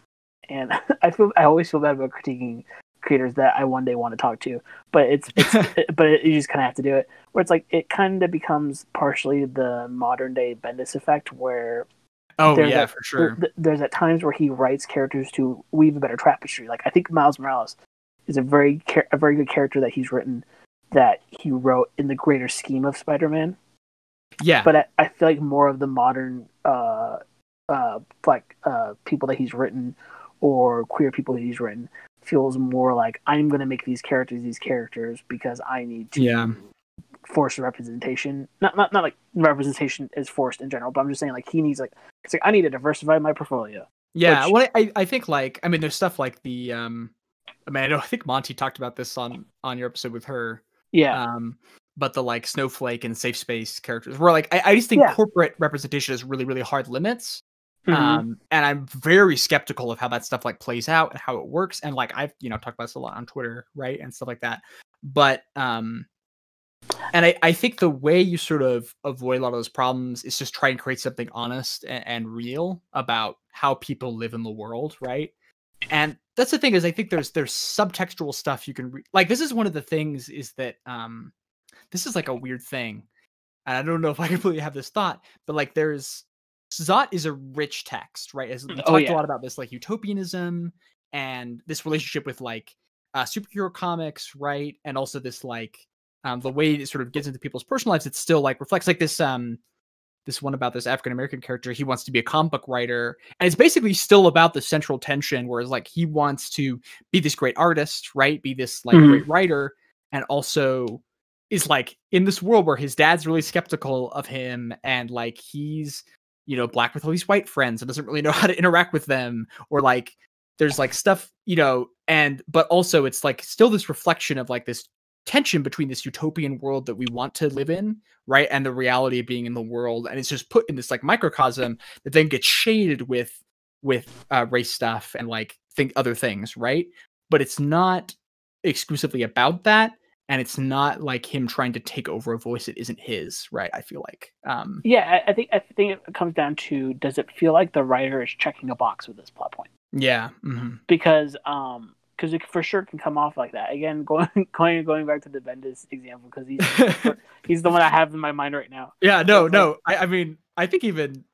and I feel I always feel bad about critiquing creators that I one day want to talk to, but it's, it's it, but it, you just kind of have to do it. Where it's like it kind of becomes partially the modern day Bendis effect, where oh yeah, that, for sure. There's at times where he writes characters to weave a better tapestry. Like I think Miles Morales is a very a very good character that he's written, that he wrote in the greater scheme of Spider-Man. Yeah. But I, I feel like more of the modern uh, uh, like uh, people that he's written, or queer people that he's written, feels more like I'm going to make these characters these characters because I need to yeah. force representation. Not not not like representation is forced in general, but I'm just saying like he needs like it's like I need to diversify my portfolio. Yeah. Which, well, I I think like I mean there's stuff like the. Um... I mean, I, know, I think Monty talked about this on, on your episode with her. Yeah. Um, but the like Snowflake and Safe Space characters were like, I, I just think yeah. corporate representation is really, really hard limits. Mm-hmm. Um, and I'm very skeptical of how that stuff like plays out and how it works. And like, I've, you know, talked about this a lot on Twitter, right? And stuff like that. But, um, and I, I think the way you sort of avoid a lot of those problems is just try and create something honest and, and real about how people live in the world. Right. And that's the thing is I think there's there's subtextual stuff you can read. Like this is one of the things is that um this is like a weird thing, and I don't know if I completely have this thought, but like there's Zot is a rich text, right? As we talked oh, yeah. a lot about this like utopianism and this relationship with like uh superhero comics, right? And also this like um, the way it sort of gets into people's personal lives, it still like reflects like this, um, this one about this African-American character. He wants to be a comic book writer. And it's basically still about the central tension, whereas like he wants to be this great artist, right? Be this like mm-hmm. great writer. And also is like in this world where his dad's really skeptical of him. And like, he's, you know, black with all these white friends and doesn't really know how to interact with them, or like, there's like stuff, you know, and, but also it's like still this reflection of like this tension between this utopian world that we want to live in, right, and the reality of being in the world. And it's just put in this like microcosm that then gets shaded with with uh race stuff and like think other things, right? But it's not exclusively about that, and it's not like him trying to take over a voice that isn't his, right? I feel like um yeah i, I think i think it comes down to, does it feel like the writer is checking a box with this plot point? Yeah. Mm-hmm. Because um because it for sure can come off like that. Again, going going going back to the Bendis example, because he's he's the one I have in my mind right now. Yeah, no, no. I, I mean, I think even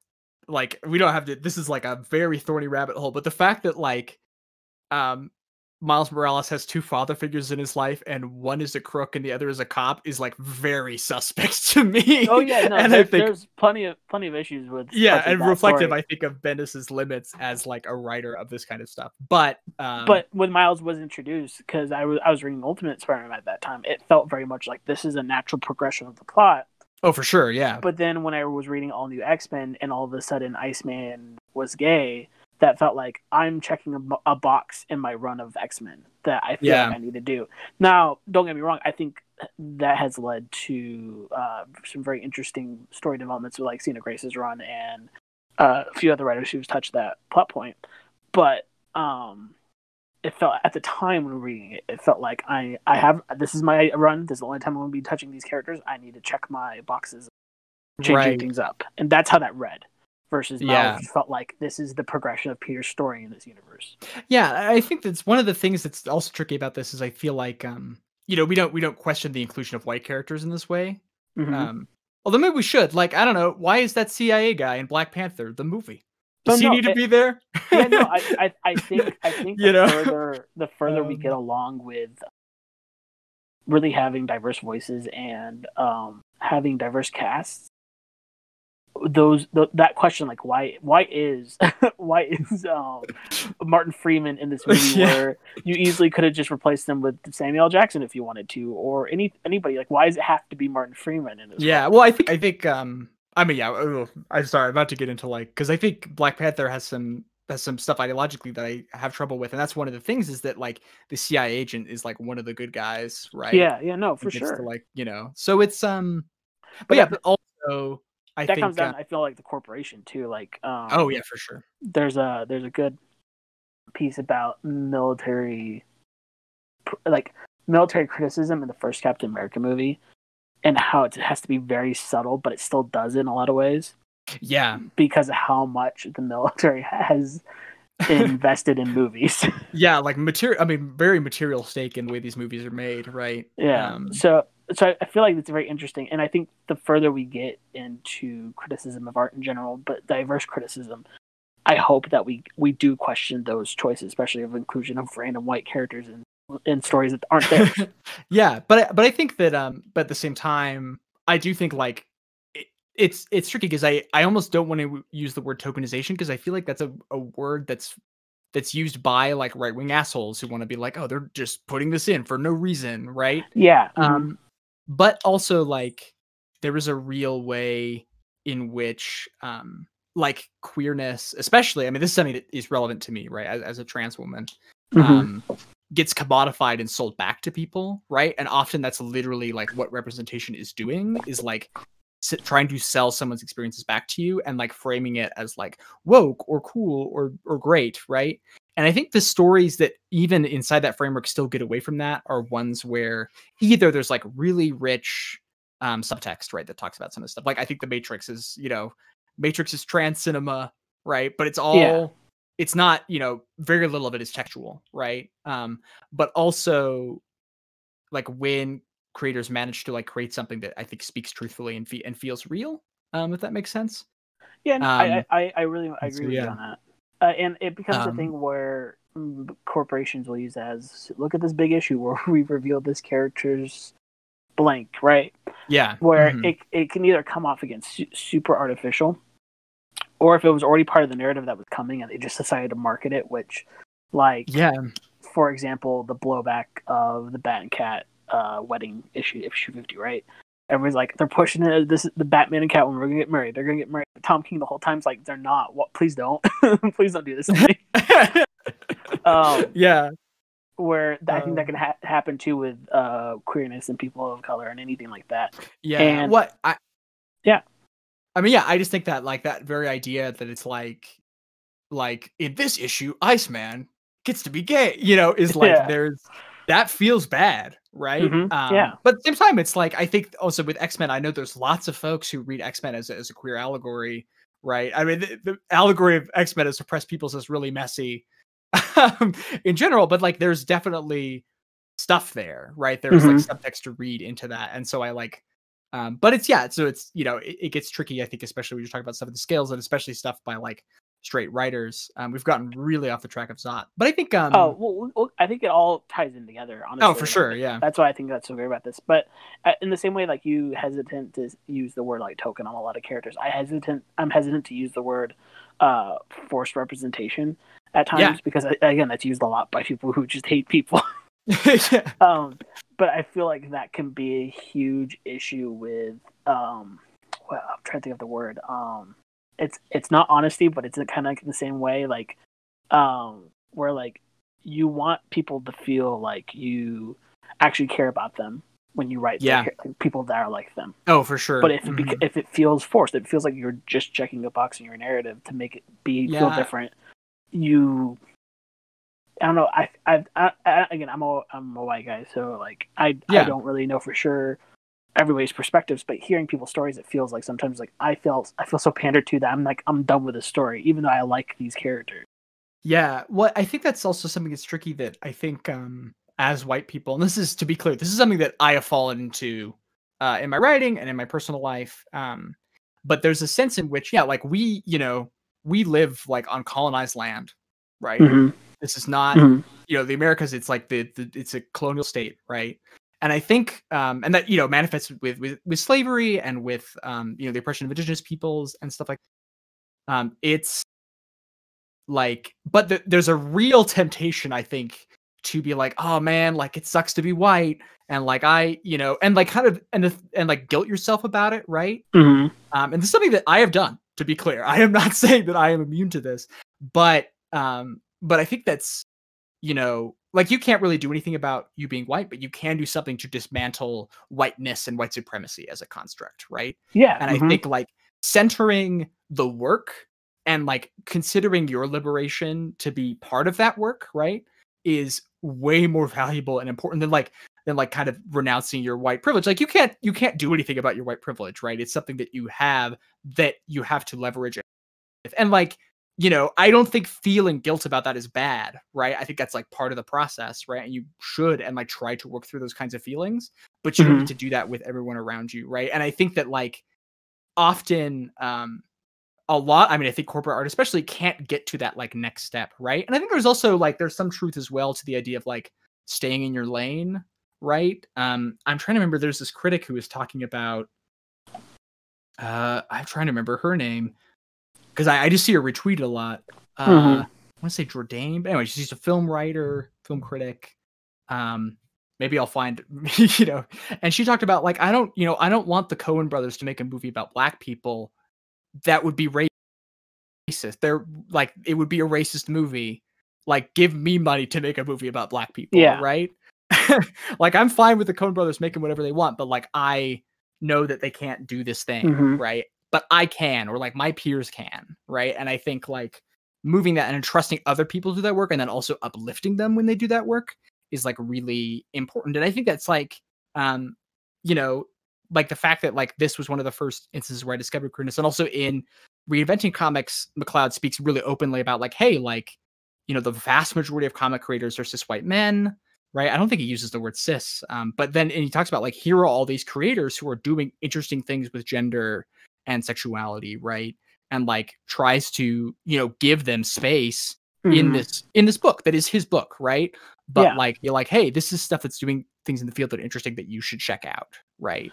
like we don't have to. This is like a very thorny rabbit hole. But the fact that like, um, Miles Morales has two father figures in his life, and one is a crook and the other is a cop, is like very suspect to me. Oh yeah, no, and there, I think, there's plenty of plenty of issues with. Yeah, and reflective, story. I think, of Bendis's limits as like a writer of this kind of stuff. But um, but when Miles was introduced, because I was I was reading Ultimate Spider-Man at that time, it felt very much like this is a natural progression of the plot. Oh, for sure, yeah. But then when I was reading All New X-Men, and all of a sudden Iceman was gay, that felt like I'm checking a, a box in my run of X-Men that I feel yeah. like I need to do. Now, don't get me wrong. I think that has led to uh, some very interesting story developments with like Cena Grace's run and uh, a few other writers who've touched that plot point. But um, it felt at the time when reading it, it felt like I, I have, this is my run. This is the only time I'm going to be touching these characters. I need to check my boxes, changing right. things up. And that's how that read. Versus yeah. Miles felt like this is the progression of Peter's story in this universe. Yeah, I think that's one of the things that's also tricky about this is I feel like, um, you know, we don't we don't question the inclusion of white characters in this way. Mm-hmm. Um, although maybe we should. Like, I don't know, why is that C I A guy in Black Panther the movie? Does no, he need it, to be there? Yeah, no, I, I, I think I think the you know? further the further um, we get along with really having diverse voices and um, having diverse casts. Those th- that question, like why why is why is um, Martin Freeman in this movie yeah. where you easily could have just replaced them with Samuel L. Jackson if you wanted to, or any anybody, like why does it have to be Martin Freeman in this? Yeah, movie? well, I think I think um I mean yeah I'm sorry I'm about to get into like because I think Black Panther has some has some stuff ideologically that I have trouble with, and that's one of the things is that like the C I A agent is like one of the good guys, right? Yeah, yeah, no, for sure. To, like you know, so it's um, but, but yeah, but also. I that think, comes down, uh, I feel like the corporation too. Like, um, oh yeah, for sure. There's a there's a good piece about military, like military criticism in the first Captain America movie, and how it has to be very subtle, but it still does in a lot of ways. Yeah, because of how much the military has invested in movies. Yeah, like material. I mean, very material stake in the way these movies are made, right? Yeah. Um, so. So I feel like it's very interesting, and I think the further we get into criticism of art in general, but diverse criticism, I hope that we we do question those choices, especially of inclusion of random white characters in, in stories that aren't there. Yeah, but but I think that um, but at the same time, I do think like it, it's it's tricky because I I almost don't want to use the word tokenization because I feel like that's a, a word that's. that's used by like right wing assholes who want to be like, oh, they're just putting this in for no reason. Right. Yeah. Um, but also like there is a real way in which um, like queerness, especially, I mean, this is something that is relevant to me, right. As, as a trans woman mm-hmm. um, gets commodified and sold back to people. Right. And often that's literally like what representation is doing is like, trying to sell someone's experiences back to you and like framing it as like woke or cool or or great, right? And I think the stories that even inside that framework still get away from that are ones where either there's like really rich um subtext, right, that talks about some of the stuff. Like I think the Matrix is, you know, Matrix is trans cinema, right? But it's all yeah. it's not, you know, very little of it is textual, right? Um, but also like when creators manage to like create something that I think speaks truthfully and, fe- and feels real. Um, if that makes sense. Yeah, no, um, I, I, I really I agree so, with yeah. you on that. Uh, and it becomes um, a thing where corporations will use that as, look at this big issue where we revealed this character's blank, right? Yeah. Where mm-hmm. it, it can either come off again su- super artificial, or if it was already part of the narrative that was coming and they just decided to market it, which, like, yeah. for example, the blowback of the Bat and Cat uh, wedding issue, issue fifty, right? Everybody's like, they're pushing it. This is the Batman and Catwoman. We're gonna get married. They're gonna get married. Tom King the whole time's like, they're not. What? Please don't. Please don't do this to me. um, yeah. Where um, I think that can ha- happen too with uh, queerness and people of color and anything like that. Yeah. And, what? I, yeah. I mean, yeah. I just think that like that very idea that it's like, like in this issue, Iceman gets to be gay. You know, is like yeah. there's that feels bad. Right. Mm-hmm. Um, yeah. But at the same time, it's like, I think also with X-Men, I know there's lots of folks who read X-Men as a, as a queer allegory. Right. I mean, the, the allegory of X-Men as oppressed peoples is really messy um, in general, but like there's definitely stuff there. Right. There's mm-hmm. like subtext to read into that. And so I like, um, but it's, yeah. So it's, you know, it, it gets tricky, I think, especially when you're talking about some of the scales and especially stuff by like straight writers. Um, we've gotten really off the track of Zot, but I think um oh well, well I think it all ties in together, honestly. Oh, for sure. Yeah, that's why I think that's so great about this. But uh, in the same way, like, you hesitant to use the word like token on a lot of characters, I hesitant I'm hesitant to use the word uh forced representation at times, yeah. because again that's used a lot by people who just hate people. yeah. Um but I feel like that can be a huge issue with um well I'm trying to think of the word um It's it's not honesty, but it's kind of like the same way, like, um, where like you want people to feel like you actually care about them when you write yeah. their, like, people that are like them. Oh, for sure. But if it beca- mm-hmm. if it feels forced, it feels like you're just checking a box in your narrative to make it be yeah. feel different. You, I don't know. I I, I, I again, I'm a I'm a white guy, so like I yeah. I don't really know for sure everybody's perspectives, but hearing people's stories, it feels like sometimes like I feel I feel so pandered to that I'm like I'm done with this story, even though I like these characters. Yeah, well, I think that's also something that's tricky that I think um, as white people, and this is to be clear, this is something that I have fallen into uh, in my writing and in my personal life. Um, but there's a sense in which, yeah, like we, you know, we live like on colonized land, right? Mm-hmm. This is not, mm-hmm. you know, the Americas. It's like the, the it's a colonial state, right? And I think, um, and that, you know, manifests with, with, with slavery and with, um, you know, the oppression of indigenous peoples and stuff like that. Um, it's like, but th- there's a real temptation, I think, to be like, oh man, like it sucks to be white. And like, I, you know, and like kind of, and, and like guilt yourself about it. Right. Mm-hmm. Um, and this is something that I have done, to be clear. I am not saying that I am immune to this, but, um, but I think that's, you know, like you can't really do anything about you being white, but you can do something to dismantle whiteness and white supremacy as a construct, right? Yeah. And mm-hmm. I think like centering the work and like considering your liberation to be part of that work, right, is way more valuable and important than like than like kind of renouncing your white privilege. Like you can't you can't do anything about your white privilege, right? It's something that you have that you have to leverage it with. And like, you know, I don't think feeling guilt about that is bad, right? I think that's like part of the process, right? And you should and like try to work through those kinds of feelings, but you mm-hmm. don't need to do that with everyone around you, right? And I think that like often um, a lot, I mean, I think corporate art especially can't get to that like next step, right? And I think there's also like, there's some truth as well to the idea of like staying in your lane, right? Um, I'm trying to remember, there's this critic who was talking about, uh, I'm trying to remember her name, because I, I just see her retweeted a lot. Uh, mm-hmm. I want to say Jourdain, but anyway, she's a film writer, film critic. Um, maybe I'll find, you know. And she talked about like, I don't, you know, I don't want the Coen brothers to make a movie about black people. That would be racist. They're like, it would be a racist movie. Like, give me money to make a movie about black people, yeah. right? Like, I'm fine with the Coen brothers making whatever they want, but like, I know that they can't do this thing, mm-hmm. right? But I can, or like my peers can, right? And I think like moving that and entrusting other people to do that work and then also uplifting them when they do that work is like really important. And I think that's like, um, you know, like the fact that like this was one of the first instances where I discovered queerness. And also in Reinventing Comics, McCloud speaks really openly about like, hey, like, you know, the vast majority of comic creators are cis white men, right? I don't think he uses the word cis, um, but then and he talks about like, here are all these creators who are doing interesting things with gender and sexuality, right? And like tries to, you know, give them space mm-hmm. in this in this book that is his book, right? But yeah. like you're like, hey, this is stuff that's doing things in the field that are interesting that you should check out, right.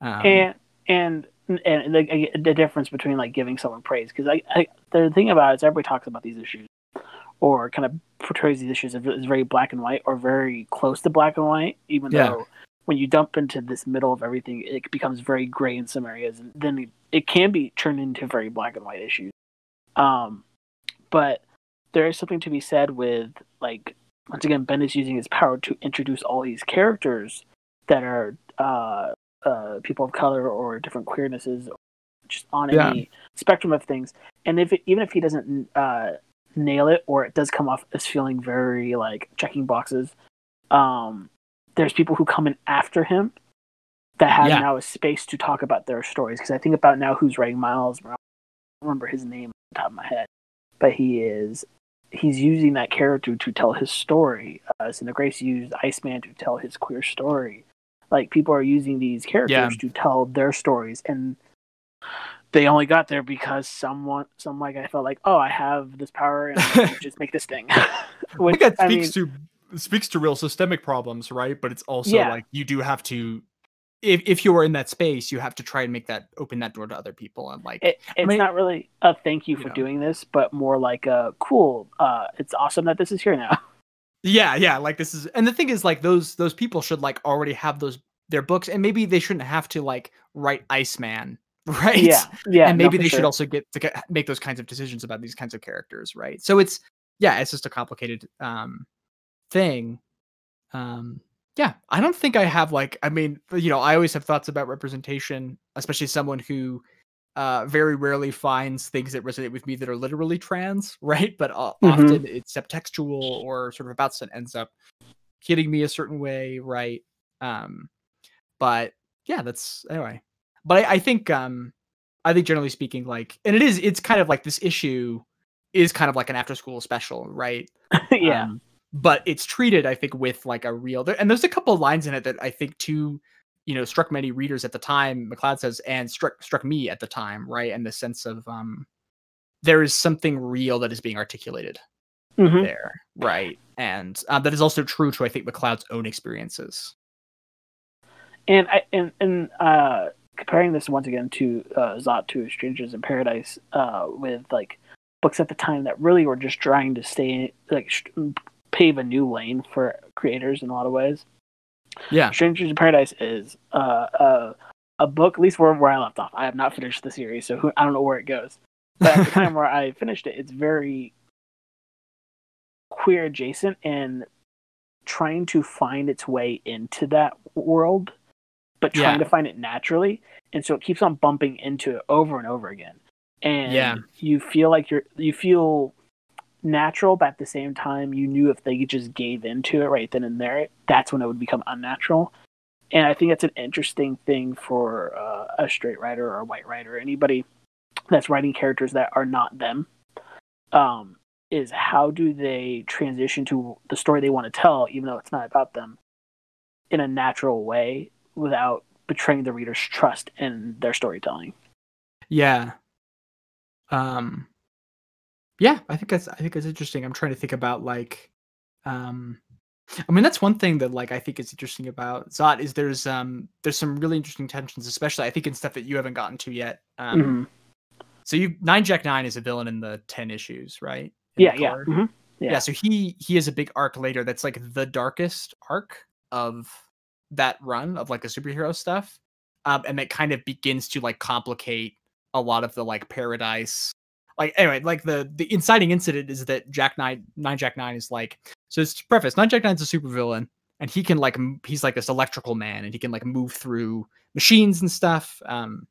Um, and and and the, the difference between like giving someone praise, because I, I the thing about it is everybody talks about these issues or kind of portrays these issues as very black and white or very close to black and white, even yeah. though when you dump into this middle of everything, it becomes very gray in some areas, and then it can be turned into very black and white issues. Um, but there is something to be said with, like, once again, Ben is using his power to introduce all these characters that are uh, uh, people of color or different queernesses, just on yeah. any spectrum of things. And if it, even if he doesn't uh, nail it, or it does come off as feeling very, like, checking boxes, um, there's people who come in after him that have yeah. now a space to talk about their stories. Because I think about now who's writing Miles Morales. I don't remember his name off the top of my head, but he is he's using that character to tell his story. Uh, Santa Grace used Iceman to tell his queer story. Like, people are using these characters yeah. to tell their stories, and they only got there because someone, some like I felt like, oh, I have this power and I can just make this thing. Which, I think that speaks I mean, to. speaks to real systemic problems, right? But it's also yeah. like, you do have to, if if you are in that space, you have to try and make that, open that door to other people. And like, it, it's I mean, not really a thank you, you for know. doing this, but more like a cool, uh, it's awesome that this is here now. Yeah. Yeah. Like, this is, and the thing is, like, those, those people should like already have those, their books, and maybe they shouldn't have to like write Iceman. Right. Yeah. Yeah. And maybe no, they sure. should also get to get, make those kinds of decisions about these kinds of characters. Right. So it's, yeah, it's just a complicated, um, thing. Um yeah, I don't think I have like I mean, you know, I always have thoughts about representation, especially someone who uh very rarely finds things that resonate with me that are literally trans, right? But uh, mm-hmm. often it's subtextual or sort of about that ends up hitting me a certain way, right? Um but yeah, that's anyway. But I, I think um I think generally speaking, like, and it is it's kind of like this issue is kind of like an after school special, right? yeah. Um, But it's treated, I think, with like a real, and there's a couple of lines in it that I think too, you know, struck many readers at the time. McCloud says, and struck struck me at the time, right? And the sense of um, there is something real that is being articulated mm-hmm. there, right? And uh, that is also true to, I think, McCloud's own experiences. And I and and uh, comparing this once again to uh, Zot to Strangers in Paradise, uh, with like books at the time that really were just trying to stay like. Sh- pave a new lane for creators in a lot of ways. Yeah. Strangers in Paradise is uh, uh, a book, at least where, where I left off. I have not finished the series, so who, I don't know where it goes. But at the time where I finished it, it's very queer adjacent and trying to find its way into that world, but trying yeah. to find it naturally. And so it keeps on bumping into it over and over again. And yeah. you feel like you're, you feel... natural, but at the same time you knew if they just gave into it right then and there, that's when it would become unnatural. And I think that's an interesting thing for uh, a straight writer or a white writer, anybody that's writing characters that are not them, um, is how do they transition to the story they want to tell, even though it's not about them, in a natural way without betraying the reader's trust in their storytelling. Yeah. Um Yeah, I think that's I think that's interesting. I'm trying to think about like, um, I mean that's one thing that like I think is interesting about Zot is there's um there's some really interesting tensions, especially I think in stuff that you haven't gotten to yet. Um, mm-hmm. So you Nine Jack Nine is a villain in the ten issues, right? In yeah, yeah. Mm-hmm. yeah, yeah. So he he has a big arc later that's like the darkest arc of that run of like the superhero stuff, um, and that kind of begins to like complicate a lot of the like Paradise. Like, anyway, like the, the inciting incident is that Jack Nine, Nine Jack Nine is like, so it's preface, Nine Jack Nine's a supervillain, and he can like, m- he's like this electrical man, and he can like move through machines and stuff, um,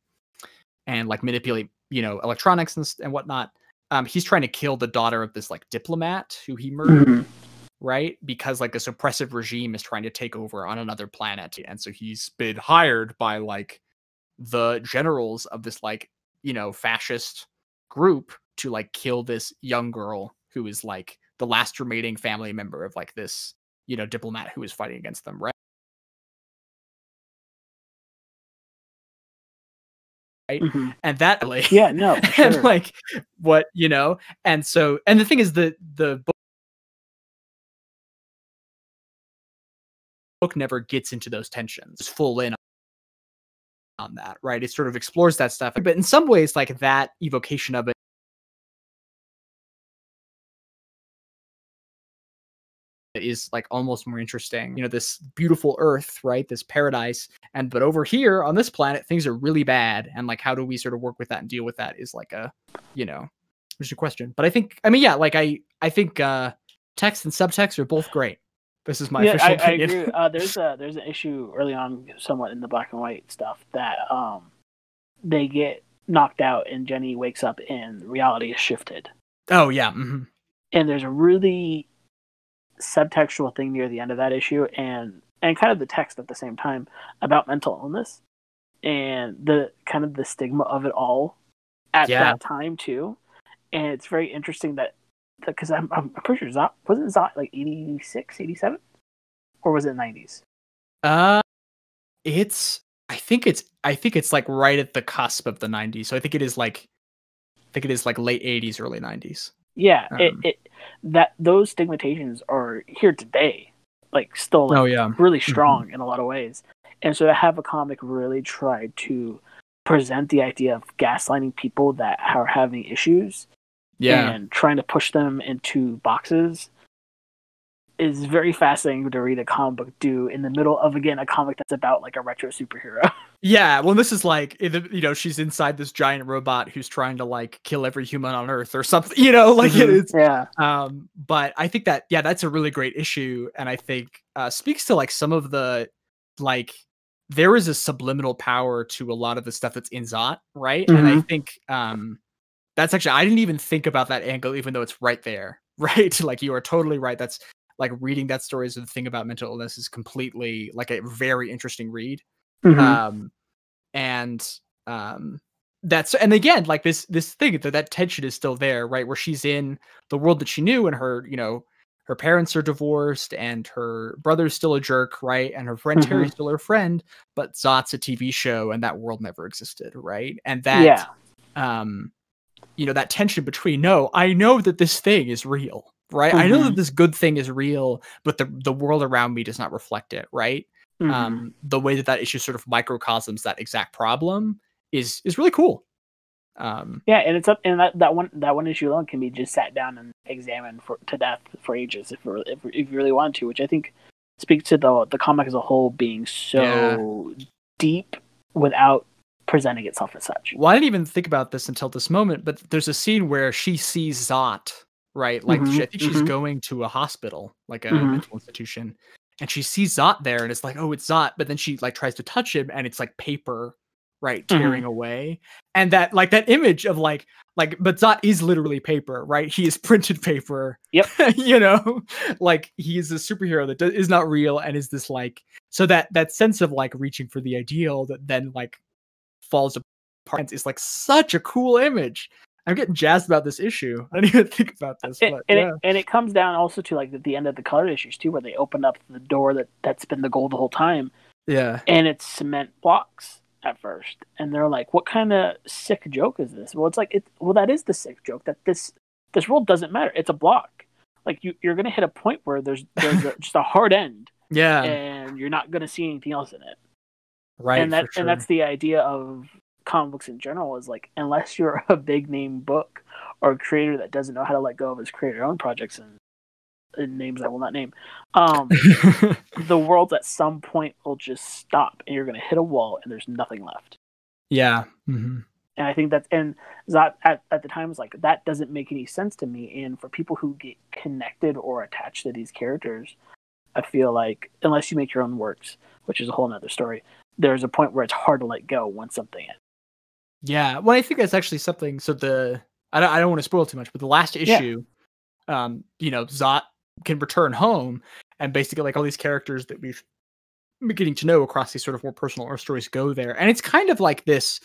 and like manipulate, you know, electronics and, and whatnot. Um, he's trying to kill the daughter of this like diplomat who he murdered, mm-hmm. right? Because like a suppressive regime is trying to take over on another planet. And so he's been hired by like the generals of this like, you know, fascist group to like kill this young girl who is like the last remaining family member of like this, you know, diplomat who is fighting against them, right? Mm-hmm. And that like yeah no sure. and like what you know and so and the thing is the the book book never gets into those tensions. It's full in on that, right? It sort of explores that stuff. But in some ways, like that evocation of it is like almost more interesting. You know, this beautiful earth, right? This paradise. And but over here on this planet, things are really bad. And like, how do we sort of work with that and deal with that is like a, you know, there's a question. But I think, I mean, yeah, like I, I think uh, text and subtext are both great. This is my yeah, official I, opinion. I agree. Uh, there's a there's an issue early on, somewhat in the black and white stuff, that um, they get knocked out and Jenny wakes up and reality is shifted. Oh yeah. Mm-hmm. And there's a really subtextual thing near the end of that issue, and and kind of the text at the same time, about mental illness and the kind of the stigma of it all at yeah. that time too. And it's very interesting that. Because I'm, I'm pretty sure Zot, wasn't Zot like eighty-six, eighty-seven? Or was it nineties? Uh, it's, I think it's, I think it's like right at the cusp of the nineties. So I think it is like, I think it is like late eighties, early nineties. Yeah. Um, it, it, that, those stigmatizations are here today, like still like, oh, yeah. really strong mm-hmm. in a lot of ways. And so to have a comic really try to present the idea of gaslighting people that are having issues. Yeah, and trying to push them into boxes is very fascinating to read a comic book do in the middle of, again, a comic that's about like a retro superhero. Yeah, well, this is like, you know, she's inside this giant robot who's trying to like kill every human on Earth or something, you know, like mm-hmm. it's yeah. Um, but I think that yeah, that's a really great issue, and I think uh, speaks to like some of the like. There is a subliminal power to a lot of the stuff that's in Zot, right? Mm-hmm. And I think. Um, That's actually, I didn't even think about that angle, even though it's right there, right? Like, you are totally right. That's like reading that story is the thing about mental illness is completely like a very interesting read. Mm-hmm. Um, and um, that's, and again, like this, this thing that that tension is still there, right? Where she's in the world that she knew and her, you know, her parents are divorced and her brother's still a jerk, right? And her friend mm-hmm. Terry's still her friend, but Zot's a T V show and that world never existed, right? And that, yeah. um, you know, that tension between, no, I know that this thing is real, right? Mm-hmm. I know that this good thing is real, but the, the world around me does not reflect it, right? Mm-hmm. Um, the way that that issue sort of microcosms that exact problem is is really cool. Um, yeah, and it's up, and that, that one that one issue alone can be just sat down and examined for, to death for ages if if, if you really want to, which I think speaks to the the comic as a whole being so yeah. deep without presenting itself as such. Well, I didn't even think about this until this moment, but there's a scene where she sees Zot, right? Like, mm-hmm, she, I think mm-hmm. she's going to a hospital, like a mm-hmm. mental institution, and she sees Zot there, and it's like, oh, it's Zot, but then she, like, tries to touch him, and it's, like, paper, right, tearing mm-hmm. away, and that, like, that image of, like, like, but Zot is literally paper, right? He is printed paper. Yep. You know? Like, he is a superhero that do- is not real, and is this, like, so that, that sense of, like, reaching for the ideal that then, like, falls apart is like such a cool image. I'm getting jazzed about this issue. I didn't even think about this. But, and, yeah. it, and it comes down also to like at the end of the colored issues too, where they open up the door that that's been the goal the whole time. Yeah. And it's cement blocks at first, and they're like, "What kind of sick joke is this?" Well, it's like, it. Well, that is the sick joke that this this world doesn't matter. It's a block. Like you, you're gonna hit a point where there's there's a, just a hard end. Yeah. And you're not gonna see anything else in it. Right, and that sure. and that's the idea of comic books in general is like, unless you're a big name book or a creator that doesn't know how to let go of his creator own projects and, and names I will not name, um, the world at some point will just stop and you're going to hit a wall and there's nothing left. Yeah, mm-hmm. And I think that's and Zot at at the time was like, that doesn't make any sense to me. And for people who get connected or attached to these characters, I feel like unless you make your own works, which is a whole nother story. There's a point where it's hard to let go once something ends. Yeah, well, I think that's actually something. So the I don't I don't want to spoil too much, but the last issue, yeah. um, you know, Zot can return home, and basically like all these characters that we've been getting to know across these sort of more personal stories go there, and it's kind of like this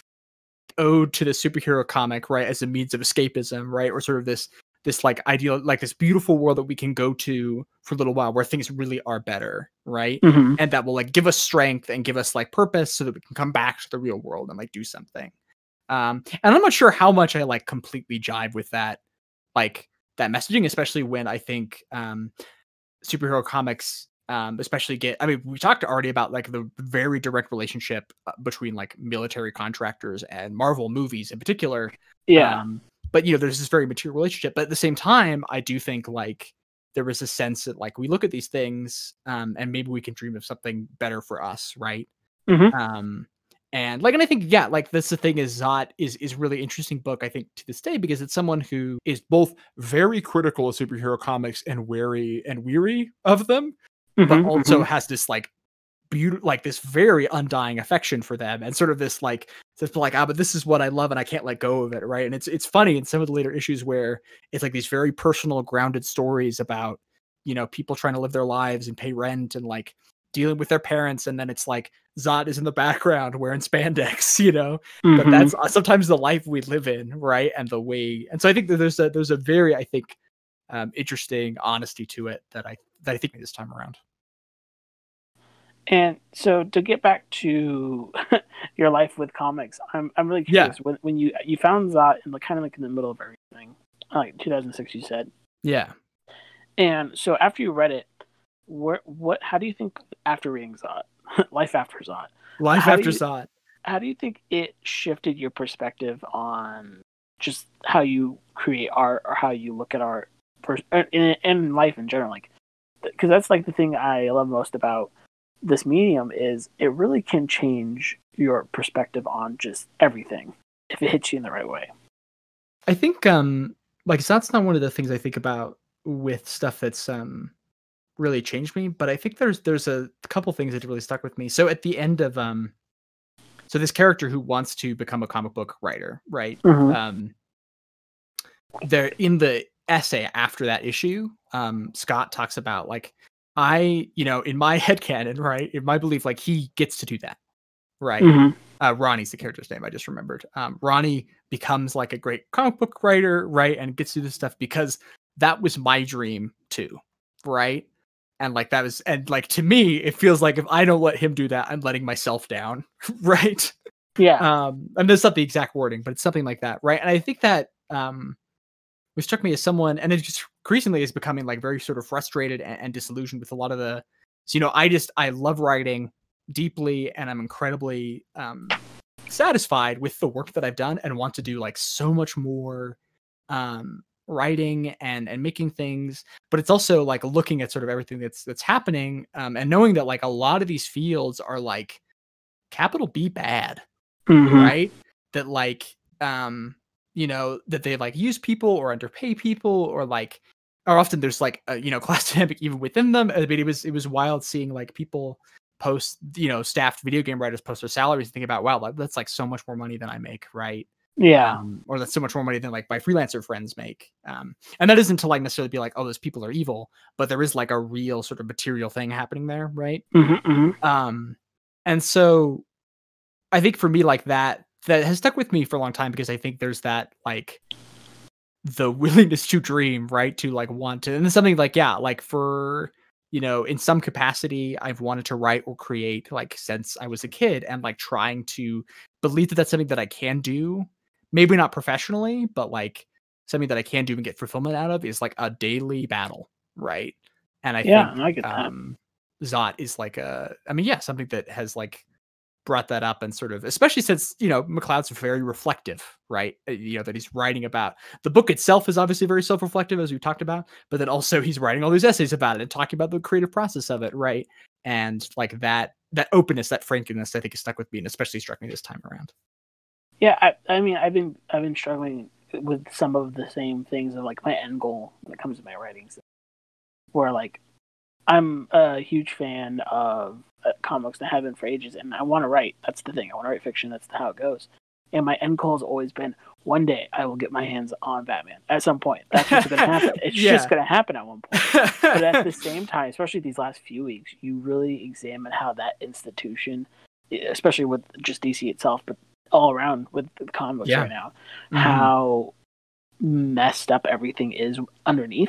ode to the superhero comic, right, as a means of escapism, right, or sort of this this like ideal, like this beautiful world that we can go to for a little while where things really are better. Right. Mm-hmm. And that will like give us strength and give us like purpose so that we can come back to the real world and like do something. Um, and I'm not sure how much I like completely jive with that, like that messaging, especially when I think um, superhero comics Um, especially get, I mean, we talked already about like the very direct relationship between like military contractors and Marvel movies in particular. Yeah. Um, but, you know, there's this very material relationship. But at the same time, I do think like there was a sense that like we look at these things um, and maybe we can dream of something better for us. Right. Mm-hmm. Um, and like, and I think, yeah, like that's the thing is Zot is, is really interesting book, I think, to this day, because it's someone who is both very critical of superhero comics and wary and weary of them. But mm-hmm, also mm-hmm. has this like beautiful, like this very undying affection for them, and sort of this like this like ah, but this is what I love, and I can't let go of it, right? And it's it's funny in some of the later issues where it's like these very personal, grounded stories about, you know, people trying to live their lives and pay rent and like dealing with their parents, and then it's like Zod is in the background wearing spandex, you know. Mm-hmm. But that's sometimes the life we live in, right? And the way, and so I think that there's a there's a very I think um, interesting honesty to it that I that I think this time around. And so to get back to your life with comics, I'm I'm really curious. Yeah. When when you you found Zot in the kind of like in the middle of everything, like two thousand six, you said. Yeah. And so after you read it, what what how do you think after reading Zot, life after Zot, life how after you, Zot, how do you think it shifted your perspective on just how you create art or how you look at art, pers- in in life in general? Like, because that's like the thing I love most about this medium is it really can change your perspective on just everything if it hits you in the right way. I think um like that's not one of the things I think about with stuff that's um really changed me, but I think there's there's a couple things that really stuck with me. So at the end of um so this character who wants to become a comic book writer, right? Mm-hmm. Um there in the essay after that issue, um Scott talks about like I, you know, in my headcanon, right, in my belief, like he gets to do that, right? Mm-hmm. Uh, Ronnie's the character's name, I just remembered. Um, Ronnie becomes like a great comic book writer, right, and gets to do this stuff because that was my dream too, right? And like that was, and like to me, it feels like if I don't let him do that, I'm letting myself down, right? Yeah. Um, and that's not the exact wording, but it's something like that, right? And I think that um, which struck me as someone, and it just increasingly is becoming like very sort of frustrated and, and disillusioned with a lot of the, so, you know, I just, I love writing deeply and I'm incredibly um, satisfied with the work that I've done and want to do like so much more um, writing and, and making things, but it's also like looking at sort of everything that's, that's happening um, and knowing that like a lot of these fields are like capital B bad, mm-hmm. right? That like, um, you know, that they like use people or underpay people or like, or often there's like a, you know, class dynamic even within them. I mean, it was, it was wild seeing like people post, you know, staffed video game writers post their salaries and think about, wow, that's like so much more money than I make. Right. Yeah. Um, or that's so much more money than like my freelancer friends make. Um, and that isn't to like necessarily be like, oh, those people are evil, but there is like a real sort of material thing happening there. Right. Mm-hmm, mm-hmm. Um, and so I think for me like that, that has stuck with me for a long time because I think there's that, like the willingness to dream, right. To like want to, and it's something like, yeah, like for, you know, in some capacity I've wanted to write or create like since I was a kid and like trying to believe that that's something that I can do, maybe not professionally, but like something that I can do and get fulfillment out of is like a daily battle. Right. And I yeah, think I get that. um, Zot is like a, I mean, yeah, something that has like, brought that up and sort of, especially since, you know, McCloud's very reflective, right? You know, that he's writing about the book itself is obviously very self-reflective as we talked about, but then also he's writing all these essays about it and talking about the creative process of it. Right. And like that, that openness, that frankness, I think is stuck with me and especially struck me this time around. Yeah. I, I mean, I've been, I've been struggling with some of the same things of like my end goal when it comes to my writings where like, I'm a huge fan of uh, comics and have been for ages, and I want to write. That's the thing. I want to write fiction. That's how it goes. And my end goal has always been, one day I will get my hands on Batman at some point. That's what's going to happen. It's yeah. just going to happen at one point. But at the same time, especially these last few weeks, you really examine how that institution, especially with just D C itself, but all around with the comics yeah. right now, mm-hmm. how messed up everything is underneath.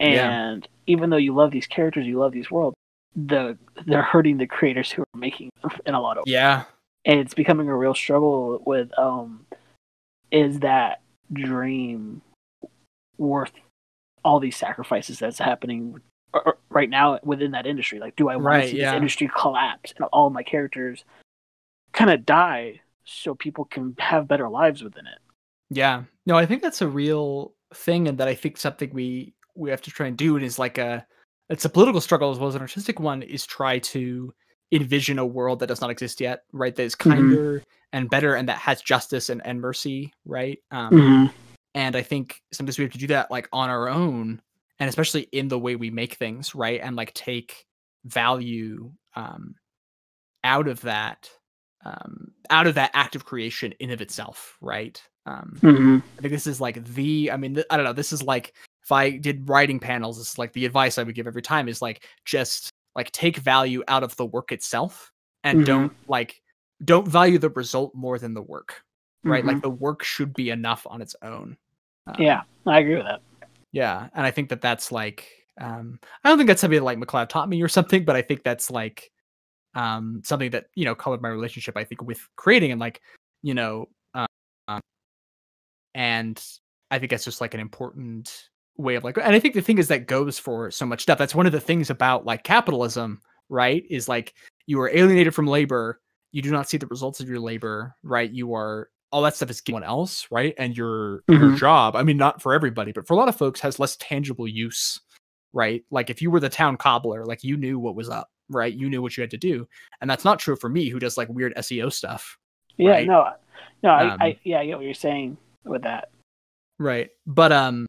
And yeah. even though you love these characters, you love these worlds, the they're hurting the creators who are making them in a lot of ways. Yeah. And it's becoming a real struggle with um is that dream worth all these sacrifices that's happening right now within that industry. Like, do I want right, to see yeah. this industry collapse and all my characters kind of die so people can have better lives within it? Yeah. No, I think that's a real thing, and that I think something we, we have to try and do, and is like a, it's a political struggle as well as an artistic one, is try to envision a world that does not exist yet, right? That is kinder mm-hmm. and better, and that has justice and, and mercy, right? Um, mm-hmm. And I think sometimes we have to do that like on our own, and especially in the way we make things, right? And like take value um, out of that, um, out of that act of creation in of itself, right? Um, mm-hmm. I think this is like the, I mean, th- I don't know, this is like, if I did writing panels, this is like the advice I would give every time, is like, just like take value out of the work itself, and mm-hmm. don't like, don't value the result more than the work, right? Mm-hmm. Like the work should be enough on its own. Um, yeah, I agree with that. Yeah. And I think that that's like, um, I don't think that's something that like McCloud taught me or something, but I think that's like, um, something that, you know, colored my relationship, I think, with creating, and like, you know, um, and I think that's just like an important way of like, and I think the thing is that goes for so much stuff. That's one of the things about like capitalism, right? Is like, you are alienated from labor. You do not see the results of your labor, right? You are, all that stuff is someone else, right? And your mm-hmm. your job, I mean, not for everybody, but for a lot of folks, has less tangible use, right? Like if you were the town cobbler, like you knew what was up, right? You knew what you had to do. And that's not true for me, who does like weird S E O stuff. Yeah, right? no, no, um, I, I, yeah, I get what you're saying with that. Right. But, um,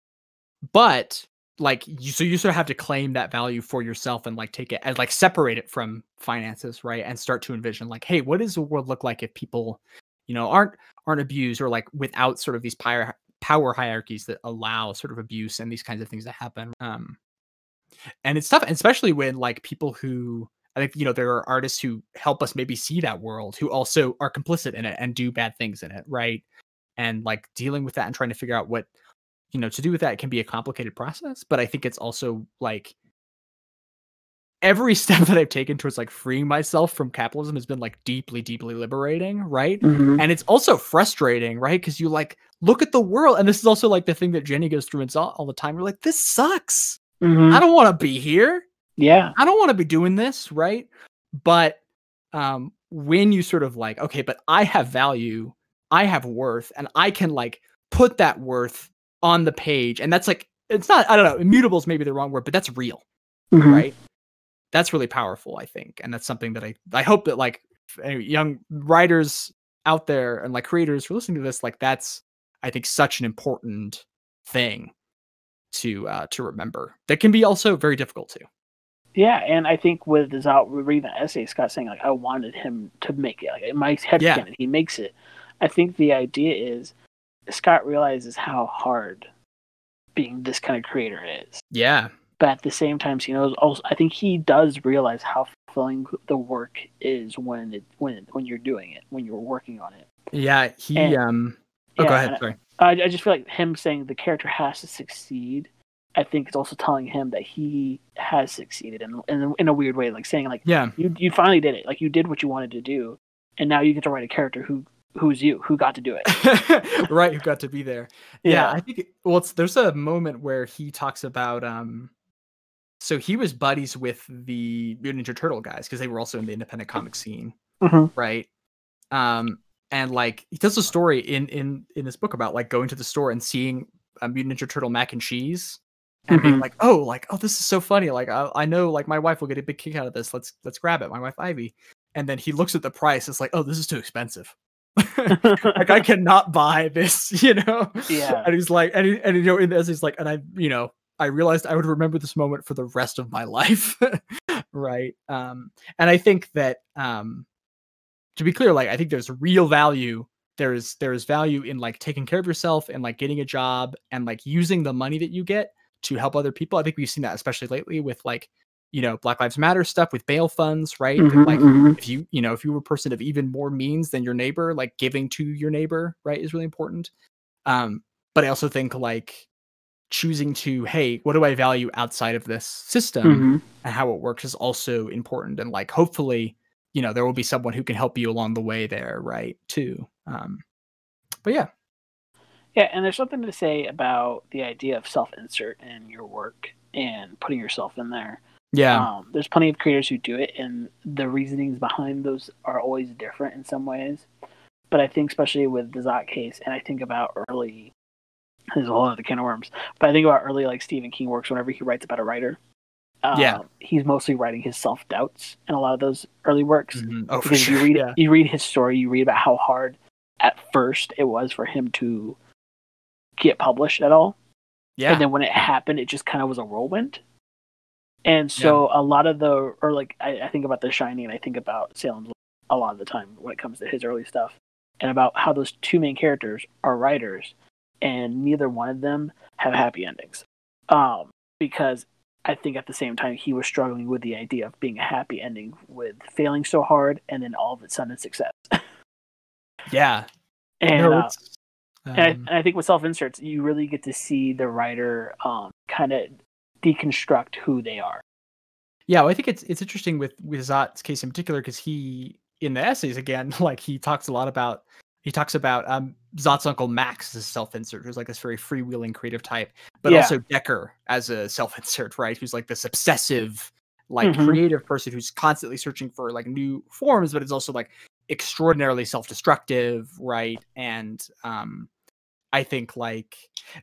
but like, you, so you sort of have to claim that value for yourself, and like take it and like separate it from finances, right? And start to envision like, hey, what does the world look like if people, you know, aren't aren't abused, or like without sort of these power power hierarchies that allow sort of abuse and these kinds of things to happen. Um, and it's tough, especially when like people who, I think, you know, there are artists who help us maybe see that world, who also are complicit in it and do bad things in it, right? And like dealing with that and trying to figure out what, you know, to do with that can be a complicated process. But I think it's also like, every step that I've taken towards like freeing myself from capitalism has been like deeply, deeply liberating, right? Mm-hmm. And it's also frustrating, right? Because you like look at the world, and this is also like the thing that Jenny goes through and Zot all the time. You're like, this sucks. Mm-hmm. I don't want to be here. Yeah, I don't want to be doing this, right? But um, when you sort of like, okay, but I have value, I have worth, and I can like put that worth on the page, and that's like, it's not, I don't know, immutable is maybe the wrong word, but that's real, mm-hmm. right? That's really powerful, I think. And that's something that I, I hope that like young writers out there and like creators who are listening to this, like that's, I think, such an important thing to, uh, to remember. That can be also very difficult too. Yeah. And I think with this out reading that essay, Scott saying like, I wanted him to make it, like in my head, yeah. he makes it. I think the idea is Scott realizes how hard being this kind of creator is. Yeah. But at the same time, he knows. Also, I think he does realize how fulfilling the work is when it when when you're doing it, when you're working on it. Yeah, he. And, um. Oh, yeah, go ahead. Sorry. I, I just feel like him saying the character has to succeed, I think it's also telling him that he has succeeded in in, in a weird way, like saying like, yeah, you you finally did it. Like you did what you wanted to do, and now you get to write a character who who's you, who got to do it, right? Who got to be there? Yeah, yeah. I think. Well, it's, there's a moment where he talks about um. So he was buddies with the Mutant Ninja Turtle guys because they were also in the independent comic scene, mm-hmm. right? Um, and like he tells a story in in in this book about like going to the store and seeing a Mutant Ninja Turtle mac and cheese, and mm-hmm. being like, oh, like oh, this is so funny. Like I, I know like my wife will get a big kick out of this. Let's let's grab it. My wife Ivy. And then he looks at the price. It's like, oh, this is too expensive. Like I cannot buy this, you know? Yeah. And he's like, and he, and you know, in this he's like, and I, you know. I realized I would remember this moment for the rest of my life. Right. Um, and I think that, um, to be clear, like, I think there's real value. There is, there is value in like taking care of yourself and like getting a job and like using the money that you get to help other people. I think we've seen that, especially lately with like, you know, Black Lives Matter stuff with bail funds, right? Mm-hmm, like mm-hmm. if you, you know, if you were a person of even more means than your neighbor, like giving to your neighbor, right, is really important. Um, but I also think like, choosing to, hey, what do I value outside of this system mm-hmm. and how it works is also important. And like, hopefully, you know, there will be someone who can help you along the way there. Right. Too. Um, but yeah. Yeah. And there's something to say about the idea of self-insert in your work and putting yourself in there. Yeah. Um, there's plenty of creators who do it, and the reasonings behind those are always different in some ways. But I think especially with the Zot case, and I think about early, there's a whole other can of worms, but I think about early like Stephen King works whenever he writes about a writer. Um, yeah. He's mostly writing his self-doubts in a lot of those early works. Mm-hmm. Oh, because for sure. you, read, yeah. you read his story, you read about how hard at first it was for him to get published at all. Yeah. And then when it happened, it just kind of was a whirlwind. And so yeah. a lot of the, or like, I, I think about The Shining, and I think about Salem's a lot of the time when it comes to his early stuff, and about how those two main characters are writers, and neither one of them have happy endings. Um, because I think at the same time, he was struggling with the idea of being a happy ending with failing so hard, and then all of a sudden success. yeah. And, no, uh, um... and, I, and I think with self-inserts, you really get to see the writer um, kind of deconstruct who they are. Yeah, well, I think it's it's interesting with, with Zot's case in particular, because he, in the essays again, like he talks a lot about, he talks about um, Zot's uncle Max as a self-insert, who's like this very freewheeling creative type, but yeah. also Decker as a self-insert, right? Who's like this obsessive, like mm-hmm. creative person who's constantly searching for like new forms, but it's also like extraordinarily self-destructive, right? And um, I think like,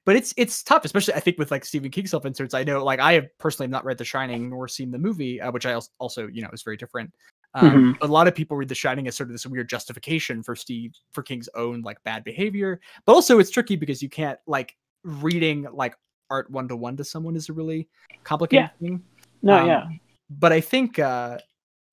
but it's it's tough, especially I think with like Stephen King self-inserts. I know like I have personally not read The Shining nor seen the movie, uh, which I also, you know, is very different. Um, mm-hmm. A lot of people read The Shining as sort of this weird justification for Steve, for King's own like bad behavior, but also it's tricky because you can't like reading like art one-to-one to someone is a really complicated yeah. thing. No, um, yeah. But I think, uh,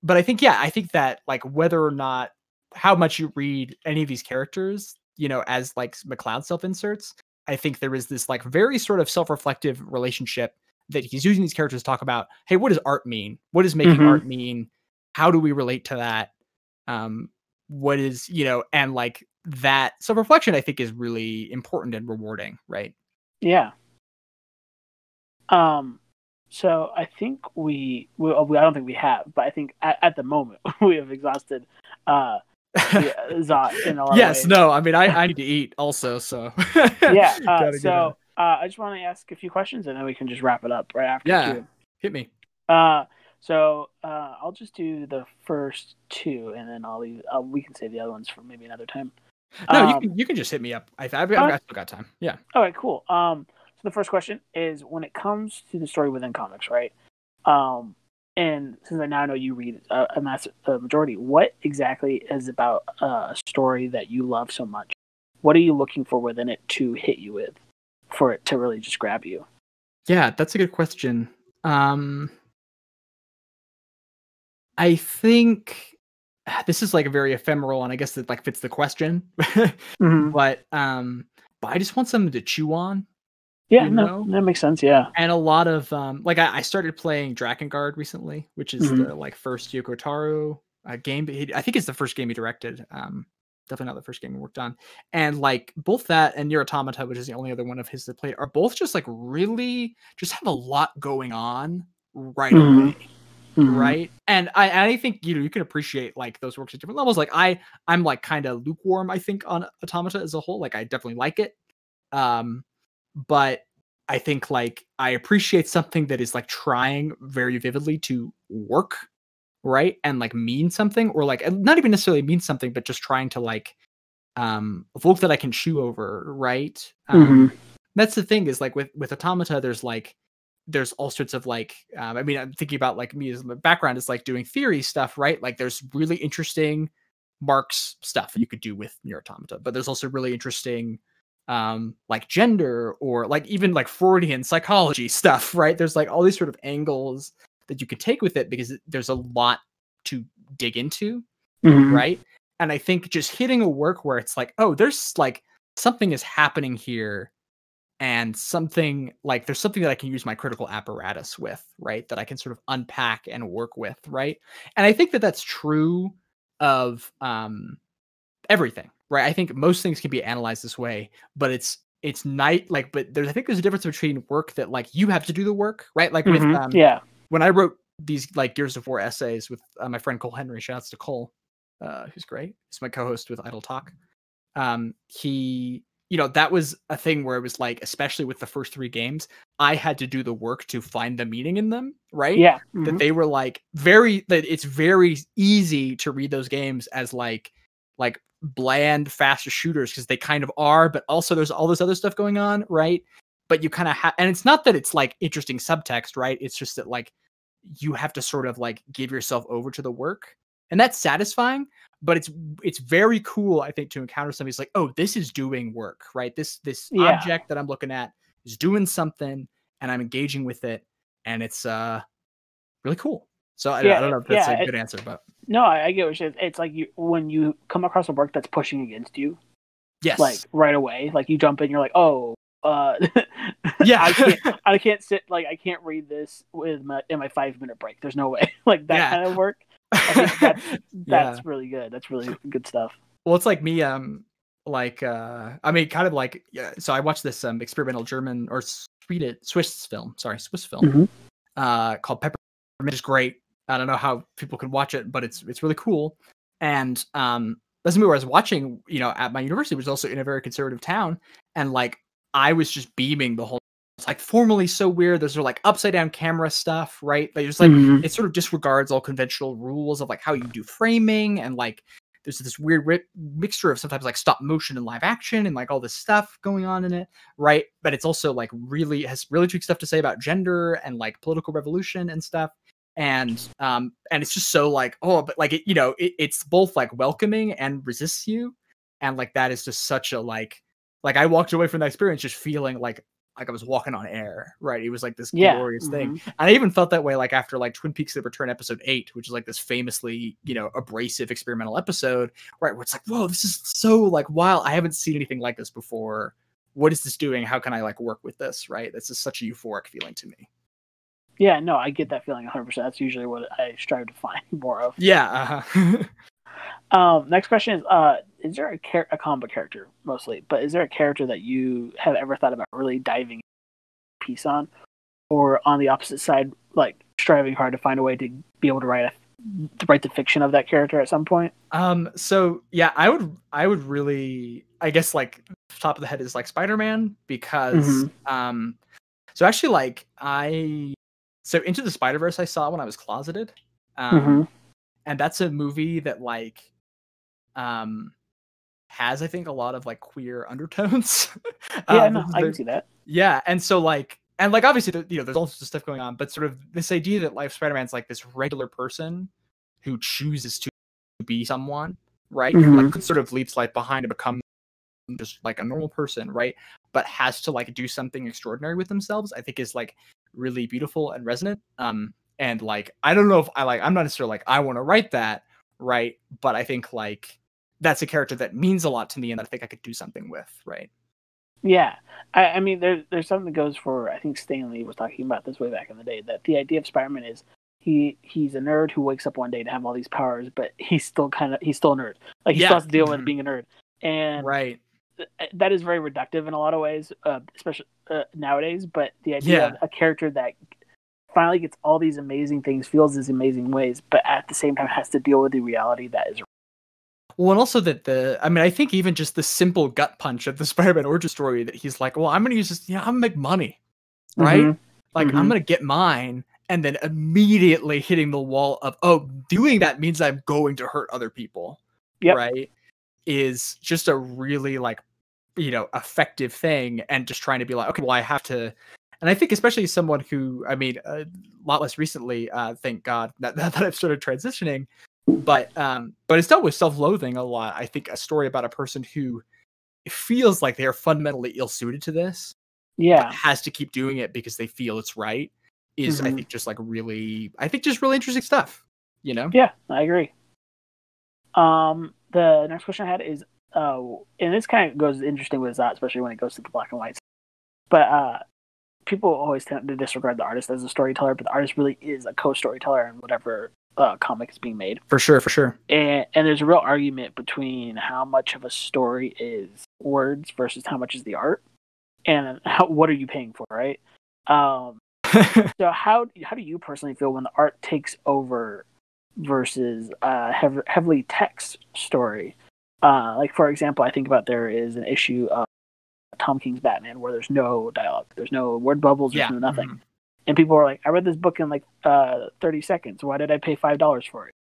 but I think, yeah, I think that like whether or not how much you read any of these characters, you know, as like McCloud self-inserts, I think there is this like very sort of self-reflective relationship that he's using these characters to talk about, hey, what does art mean? What does making mm-hmm. art mean? How do we relate to that? Um, what is, you know, and like that self-reflection I think is really important and rewarding, right? Yeah. Um, so I think we, we, I don't think we have, but I think at, at the moment we have exhausted uh, the, Zot in a lot yes, of ways. Yes, no, I mean, I, I need to eat also, so. yeah, uh, so uh, I just want to ask a few questions and then we can just wrap it up right after. Yeah, too. Hit me. Uh, So uh, I'll just do the first two, and then I'll leave. Uh, we can save the other ones for maybe another time. No, um, you can you can just hit me up. I I've, I've, I've still got time. Yeah. All right, cool. Um, so the first question is when it comes to the story within comics, right? Um, and since I now know you read a, a massive a majority, what exactly is about a story that you love so much? What are you looking for within it to hit you with, for it to really just grab you? Yeah, that's a good question. Um. I think this is like very ephemeral, and I guess that like fits the question, mm-hmm. but, um, but I just want something to chew on. Yeah, no, know? That makes sense. Yeah. And a lot of, um, like I, I started playing Drakengard recently, which is mm-hmm. the like first Yoko Taro uh, game. He, I think it's the first game he directed. Um, definitely not the first game he worked on. And like both that and Nier Automata, which is the only other one of his that played, are both just like really just have a lot going on right mm-hmm. away. Mm-hmm. Right. And I, and I think, you know, you can appreciate like those works at different levels. Like I, I'm like kind of lukewarm, I think, on Automata as a whole. Like I definitely like it. Um, but I think like I appreciate something that is like trying very vividly to work. Right. And like mean something, or like not even necessarily mean something, but just trying to like, um, folk that I can chew over. Right. Um, mm-hmm. That's the thing is like with, with Automata, there's like, there's all sorts of like, um, I mean, I'm thinking about like me as my background is like doing theory stuff, right? Like there's really interesting Marx stuff you could do with Nier Automata, but there's also really interesting um, like gender or like even like Freudian psychology stuff, right? There's like all these sort of angles that you can take with it because there's a lot to dig into, mm-hmm. right? And I think just hitting a work where it's like, oh, there's like something is happening here. And something like there's something that I can use my critical apparatus with, right? That I can sort of unpack and work with, right? And I think that that's true of um, everything, right? I think most things can be analyzed this way, but it's it's night like. But there's I think there's a difference between work that like you have to do the work, right? Like mm-hmm. with um, yeah, when I wrote these like Gears of War essays with uh, my friend Cole Henry, shouts to Cole, uh, who's great. He's my co-host with Idle Talk. Um, he. you know, that was a thing where it was like, especially with the first three games, I had to do the work to find the meaning in them, right? Yeah. Mm-hmm. That they were like very, that it's very easy to read those games as like, like bland, faster shooters, because they kind of are, but also there's all this other stuff going on, right? But you kind of have, and it's not that it's like interesting subtext, right? It's just that like, you have to sort of like give yourself over to the work, and that's satisfying, but it's, it's very cool, I think, to encounter somebody's like, oh, this is doing work, right? This, this yeah. object that I'm looking at is doing something, and I'm engaging with it, and it's uh really cool. So I, yeah, I don't know if that's yeah, a good it, answer, but no, I, I get what you're saying. It's like you, when you come across a work that's pushing against you, yes, like right away, like you jump in, you're like, oh, uh, yeah, I can't, I can't sit, like I can't read this with my in my five minute break. There's no way, like that yeah. kind of work. I think that's that's yeah. really good. That's really good stuff. Well, it's like me, um, like uh, I mean, kind of like yeah. So I watched this um experimental German or Swiss film, sorry, Swiss film, mm-hmm. uh, called Peppermint, which is great. I don't know how people can watch it, but it's it's really cool. And um, that's a movie where I was watching, you know, at my university, which was also in a very conservative town. And like, I was just beaming the whole, it's like formally so weird. There's sort of like upside down camera stuff, right? But it's like, mm-hmm. it sort of disregards all conventional rules of like how you do framing. And like, there's this weird ri- mixture of sometimes like stop motion and live action and like all this stuff going on in it, right? But it's also like really, has really tricky stuff to say about gender and like political revolution and stuff. And um and it's just so like, oh, but like it, you know, it, it's both like welcoming and resists you, and like that is just such a like like I walked away from that experience just feeling like like I was walking on air, right? It was like this yeah. glorious mm-hmm. thing. And I even felt that way like after like Twin Peaks: The Return episode eight, which is like this famously, you know, abrasive experimental episode, right, where it's like, whoa, this is so like wild, I haven't seen anything like this before, what is this doing, how can I like work with this, right? That's just such a euphoric feeling to me. Yeah, no, I get that feeling one hundred percent. That's usually what I strive to find more of. Yeah. Uh-huh. um, next question is, uh, is there a, char- a comic character, mostly, but is there a character that you have ever thought about really diving a piece on? Or on the opposite side, like, striving hard to find a way to be able to write a, to write the fiction of that character at some point? Um. So, yeah, I would, I would really, I guess, like, top of the head is, like, Spider-Man, because, mm-hmm. um, so actually, like, I... So Into the Spider-Verse I saw when I was closeted. Um, mm-hmm. And that's a movie that like um, has, I think, a lot of like queer undertones. Yeah, um, no, I can see that. Yeah. And so like, and like, obviously, the, you know, there's all sorts of stuff going on, but sort of this idea that like Spider-Man's like this regular person who chooses to be someone, right? Mm-hmm. Who, like, sort of leaves life behind and becomes just like a normal person, right? But has to like do something extraordinary with themselves, I think is like really beautiful and resonant. Um, and like, I don't know if I like, I'm not necessarily like, I want to write that, right? But I think like, that's a character that means a lot to me and that I think I could do something with, right? Yeah. I, I mean, there, there's something that goes for, I think Stan Lee was talking about this way back in the day, that the idea of Spider-Man is he he's a nerd who wakes up one day to have all these powers, but he's still kind of, he's still a nerd. Like he yeah. still has to deal mm-hmm. with being a nerd. And right. that is very reductive in a lot of ways, uh, especially uh, nowadays, but the idea yeah. of a character that finally gets all these amazing things, feels these amazing ways, but at the same time has to deal with the reality that is. Well, and also that the, I mean, I think even just the simple gut punch of the Spider-Man origin story that he's like, well, I'm going to use this, you know, I'm going to make money, right? Mm-hmm. Like, mm-hmm. I'm going to get mine, and then immediately hitting the wall of, oh, doing that means I'm going to hurt other people, yep. right? Is just a really like, you know, effective thing, and just trying to be like, okay, well, I have to, and I think especially someone who, I mean, a lot less recently, uh, thank God that, that I've started transitioning, but um, but it's dealt with self-loathing a lot. I think a story about a person who feels like they are fundamentally ill-suited to this, yeah, has to keep doing it because they feel it's right, is mm-hmm. I think just like really, I think just really interesting stuff, you know? Yeah, I agree. Um. The next question I had is, uh, and this kind of goes interesting with Zot, especially when it goes to the black and whites. But uh, people always tend to disregard the artist as a storyteller, but the artist really is a co-storyteller in whatever uh, comic is being made. For sure, for sure. And, and there's a real argument between how much of a story is words versus how much is the art, and how, what are you paying for, right? Um, so how how do you personally feel when the art takes over versus uh hev- heavily text story? Uh like, for example, I think about, there is an issue of Tom King's Batman, where there's no dialogue, there's no word bubbles, there's yeah. no nothing. Mm-hmm. And people were like, I read this book in like uh, thirty seconds. Why did I pay five dollars for it?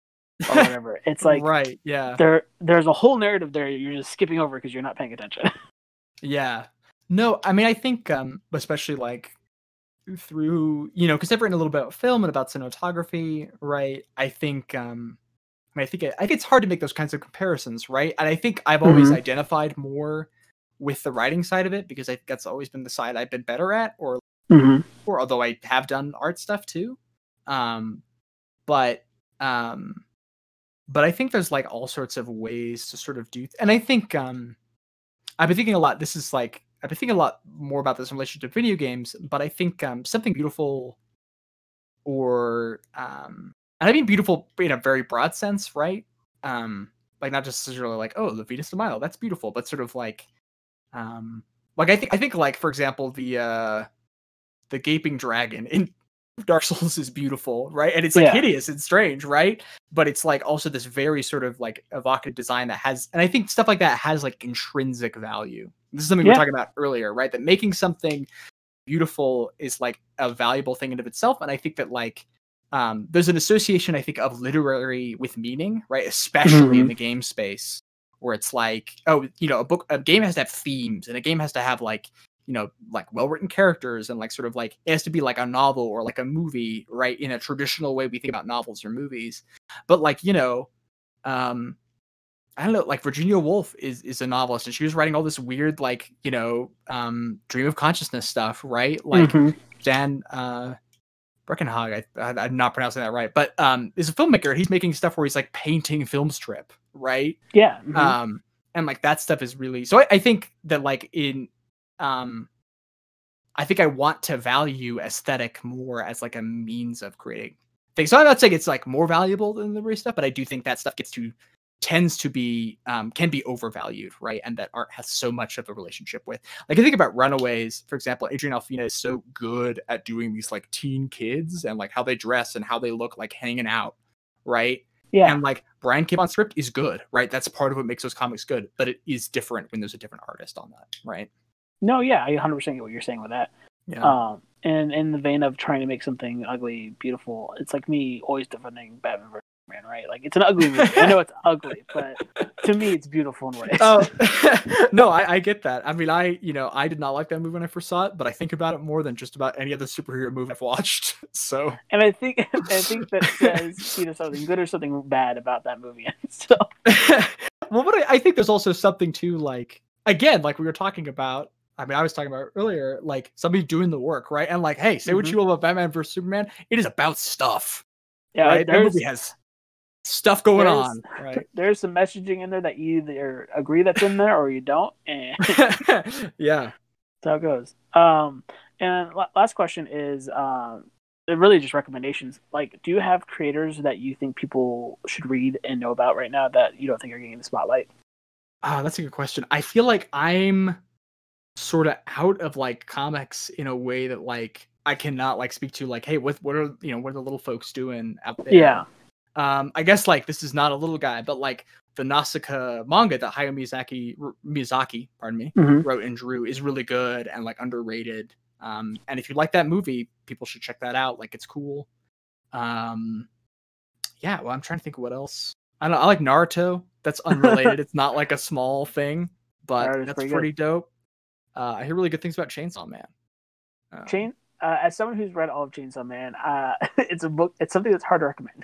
Or whatever. It's like, right, yeah. There, there's a whole narrative there you're just skipping over because you're not paying attention. Yeah. No, I mean, I think um, especially like through, you know, because I've written a little bit about film and about cinematography, right? I think, um, I mean, I think, it, I think it's hard to make those kinds of comparisons, right? And I think I've always mm-hmm. identified more with the writing side of it because I think that's always been the side I've been better at, or Mm-hmm. or although I have done art stuff too. Um, but, um, but I think there's like all sorts of ways to sort of do, th- and I think, um, I've been thinking a lot, this is like, I've been thinking a lot more about this in relation to video games, but I think, um, something beautiful or, um, and I mean beautiful in a very broad sense, right? Um, like not just necessarily like, oh, the Venus de Milo, that's beautiful, but sort of like, um, like I think, I think like, for example, the, uh, the gaping dragon in Dark Souls is beautiful, right? And it's like yeah. hideous and strange, right? But it's like also this very sort of like evocative design that has, and I think stuff like that has like intrinsic value. This is something yeah. we were talking about earlier, right? That making something beautiful is like a valuable thing in of itself. And I think that like um, there's an association, I think, of literary with meaning, right? Especially mm-hmm. in the game space, where it's like, oh, you know, a book, a game has to have themes, and a game has to have like, you know, like well-written characters, and like sort of like it has to be like a novel or like a movie, right? In a traditional way we think about novels or movies. But like, you know, um, I don't know, like Virginia Woolf is, is a novelist, and she was writing all this weird, like, you know, um, dream of consciousness stuff, right? Like mm-hmm. Dan uh, Breckenhag, I, I, I'm not pronouncing that right, but um, is a filmmaker, and he's making stuff where he's like painting film strip, right? Yeah. Mm-hmm. Um, and like that stuff is really, so I, I think that like in, Um, I think I want to value aesthetic more as like a means of creating things. So I'm not saying it's like more valuable than the real stuff, but I do think that stuff gets to tends to be um, can be overvalued, right? And that art has so much of a relationship with. Like I think about Runaways, for example. Adrian Alfina is so good at doing these like teen kids and like how they dress and how they look like hanging out, right? Yeah. And like Brian K. Vaughan's script is good, right? That's part of what makes those comics good, but it is different when there's a different artist on that, right? No, yeah, I one hundred percent get what you're saying with that. Yeah. Um, and in the vein of trying to make something ugly beautiful, it's like me always defending Batman v Superman, right? Like, it's an ugly movie. I know it's ugly, but to me, it's beautiful in ways. Oh, no, I, I get that. I mean, I, you know, I did not like that movie when I first saw it, but I think about it more than just about any other superhero movie I've watched. So, and I think I think that says either something good or something bad about that movie. So, well, but I, I think there's also something too, like again, like we were talking about. I mean, I was talking about earlier, like somebody doing the work, right? And like, hey, say mm-hmm. what you will about Batman versus Superman. It is about stuff. Yeah, right? That movie has stuff going on. Right? There's some messaging in there that you either agree that's in there or you don't. And yeah, that's how it goes. Um, and la- last question is, um, really just recommendations. Like, do you have creators that you think people should read and know about right now that you don't think are getting the spotlight? Ah, uh, that's a good question. I feel like I'm sort of out of like comics in a way that like I cannot like speak to like, hey, what what are you know what are the little folks doing out there? Yeah. Um, I guess like this is not a little guy, but like the Nausicaa manga that Hayao Miyazaki R- Miyazaki, pardon me, mm-hmm. wrote and drew is really good and like underrated. Um, and if you like that movie, people should check that out. Like it's cool. Um, yeah. Well, I'm trying to think of what else. I don't know. I like Naruto. That's unrelated. It's not like a small thing, but Naruto's that's pretty, pretty dope. Uh, I hear really good things about Chainsaw Man. Uh, Chain, uh, as someone who's read all of Chainsaw Man, uh, it's a book. It's something that's hard to recommend.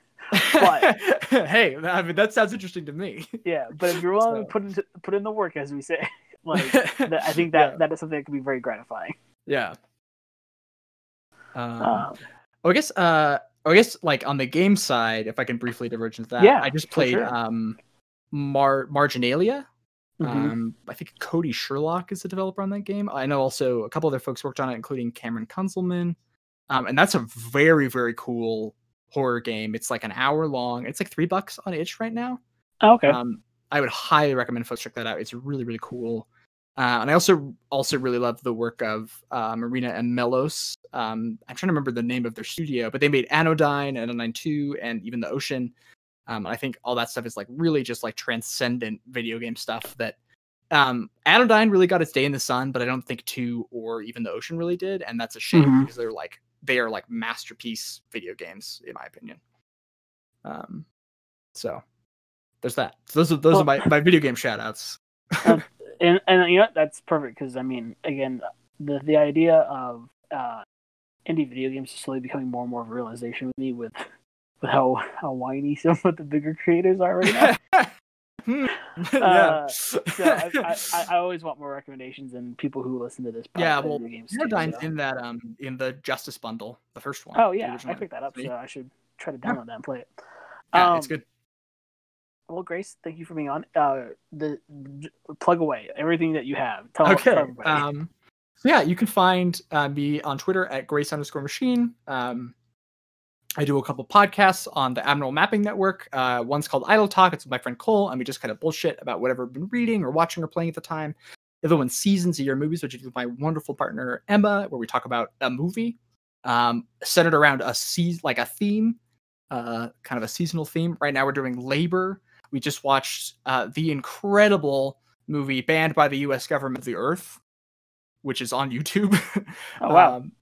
But hey, I mean that sounds interesting to me. Yeah, but if you're willing so. to put into, put in the work, as we say, like the, I think that, yeah. that is something that can be very gratifying. Yeah. Um, um, oh, I guess. Uh, oh, I guess like on the game side, if I can briefly diverge into that, yeah, I just played sure. um, Mar Marginalia. Mm-hmm. Um, I think Cody Sherlock is the developer on that game. I know also a couple other folks worked on it, including Cameron Kunzelman. Um, and that's a very, very cool horror game. It's like an hour long. It's like three bucks on itch right now. Oh, okay. Um, I would highly recommend folks check that out. It's really, really cool. Uh, and I also also really love the work of uh, Marina and Melos. Um, I'm trying to remember the name of their studio, but they made Anodyne, Anodyne two, and Even the Ocean. Um, and I think all that stuff is like really just like transcendent video game stuff that um, Anodyne really got its day in the sun, but I don't think two or even the Ocean really did. And that's a shame mm-hmm. because they're like, they are like masterpiece video games, in my opinion. Um, so there's that. So those are, those well, are my, my video game shout outs. uh, and, and you know, that's perfect. Cause I mean, again, the, the idea of, uh, indie video games is slowly becoming more and more of a realization with me with, with how, how whiny some of the bigger creators are right now. Yeah. Uh, so I, I, I always want more recommendations and people who listen to this. Yeah, well, Anodyne's in that um in the Justice Bundle, the first one. Oh yeah, I picked that up, so I should try to download yeah. that and play it. Yeah, um, it's good. Well, Grace, thank you for being on. Uh, the plug away everything that you have. Tell okay. Us, tell um, so yeah, you can find uh, me on Twitter at Grace underscore Machine. Um, I do a couple podcasts on the Admiral Mapping Network. Uh, one's called Idle Talk. It's with my friend Cole, and we just kind of bullshit about whatever I've been reading or watching or playing at the time. The other one's Seasons of Your Movies, which is with my wonderful partner Emma, where we talk about a movie um, centered around a season, like a theme, uh, kind of a seasonal theme. Right now we're doing labor. We just watched uh, the incredible movie banned by the U S government, The Earth, which is on YouTube. Oh wow! Um,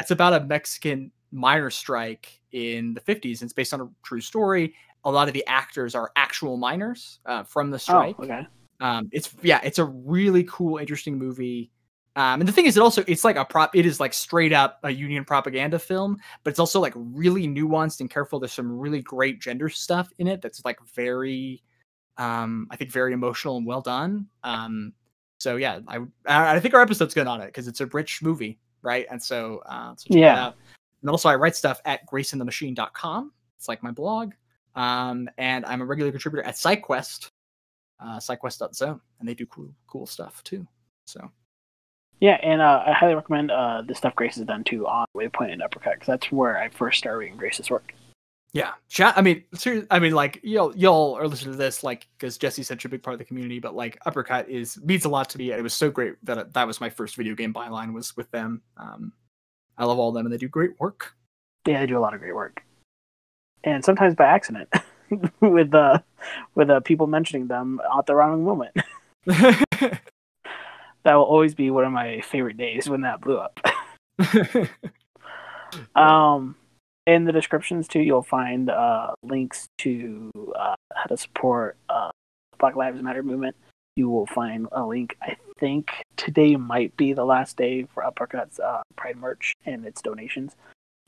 it's about a Mexican miner strike in the fifties, and it's based on a true story. A lot of the actors are actual miners uh, from the strike. Oh, okay. Um, it's yeah, it's a really cool, interesting movie. Um, and the thing is, it also it's like a prop. It is like straight up a union propaganda film, but it's also like really nuanced and careful. There's some really great gender stuff in it that's like very, um, I think, very emotional and well done. Um, so yeah, I I think our episode's good on it because it's a rich movie, right? And so, uh, so check yeah. it out. And also I write stuff at grace in the machine dot com. It's like my blog. Um, and I'm a regular contributor at SideQuest, uh, SideQuest dot zone. And they do cool, cool stuff too. So, yeah. And uh, I highly recommend uh, the stuff Grace has done too on Waypoint and Uppercut, because that's where I first started reading Grace's work. Yeah. I mean, seriously, I mean, like y'all, y'all are listening to this, like, because Jesse's such a big part of the community, but like Uppercut is means a lot to me. And it was so great that it, that was my first video game byline was with them. Um, I love all of them, and they do great work. Yeah, they do a lot of great work, and sometimes by accident, with uh, with uh, people mentioning them at the wrong moment. That will always be one of my favorite days when that blew up. um, in the descriptions too, you'll find uh, links to uh, how to support uh, Black Lives Matter movement. You will find a link. I think today might be the last day for Uppercut's uh, Pride merch and its donations,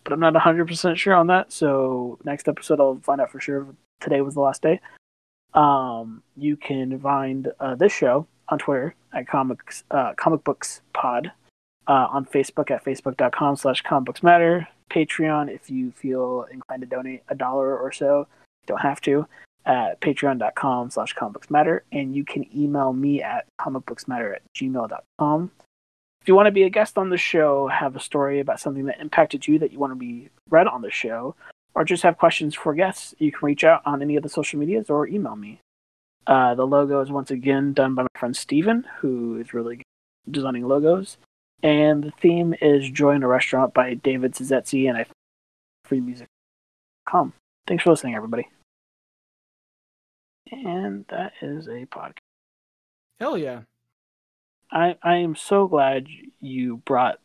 but I'm not one hundred percent sure on that. So next episode, I'll find out for sure if today was the last day. Um, you can find uh, this show on Twitter at comics uh, Comic Books Pod, uh, on Facebook at facebook dot com slash comic books matter, Patreon if you feel inclined to donate a dollar or so. Don't have to. At patreon dot com slash comic books matter, and you can email me at comic books matter at gmail dot com. If you want to be a guest on the show, have a story about something that impacted you that you want to be read on the show, or just have questions for guests, you can reach out on any of the social medias or email me. Uh, the logo is once again done by my friend Steven, who is really good at designing logos, and the theme is Joy in a Restaurant by David Cizetzi, and I free music dot com. Thanks for listening, everybody. And that is a podcast. Hell yeah. I I am so glad you brought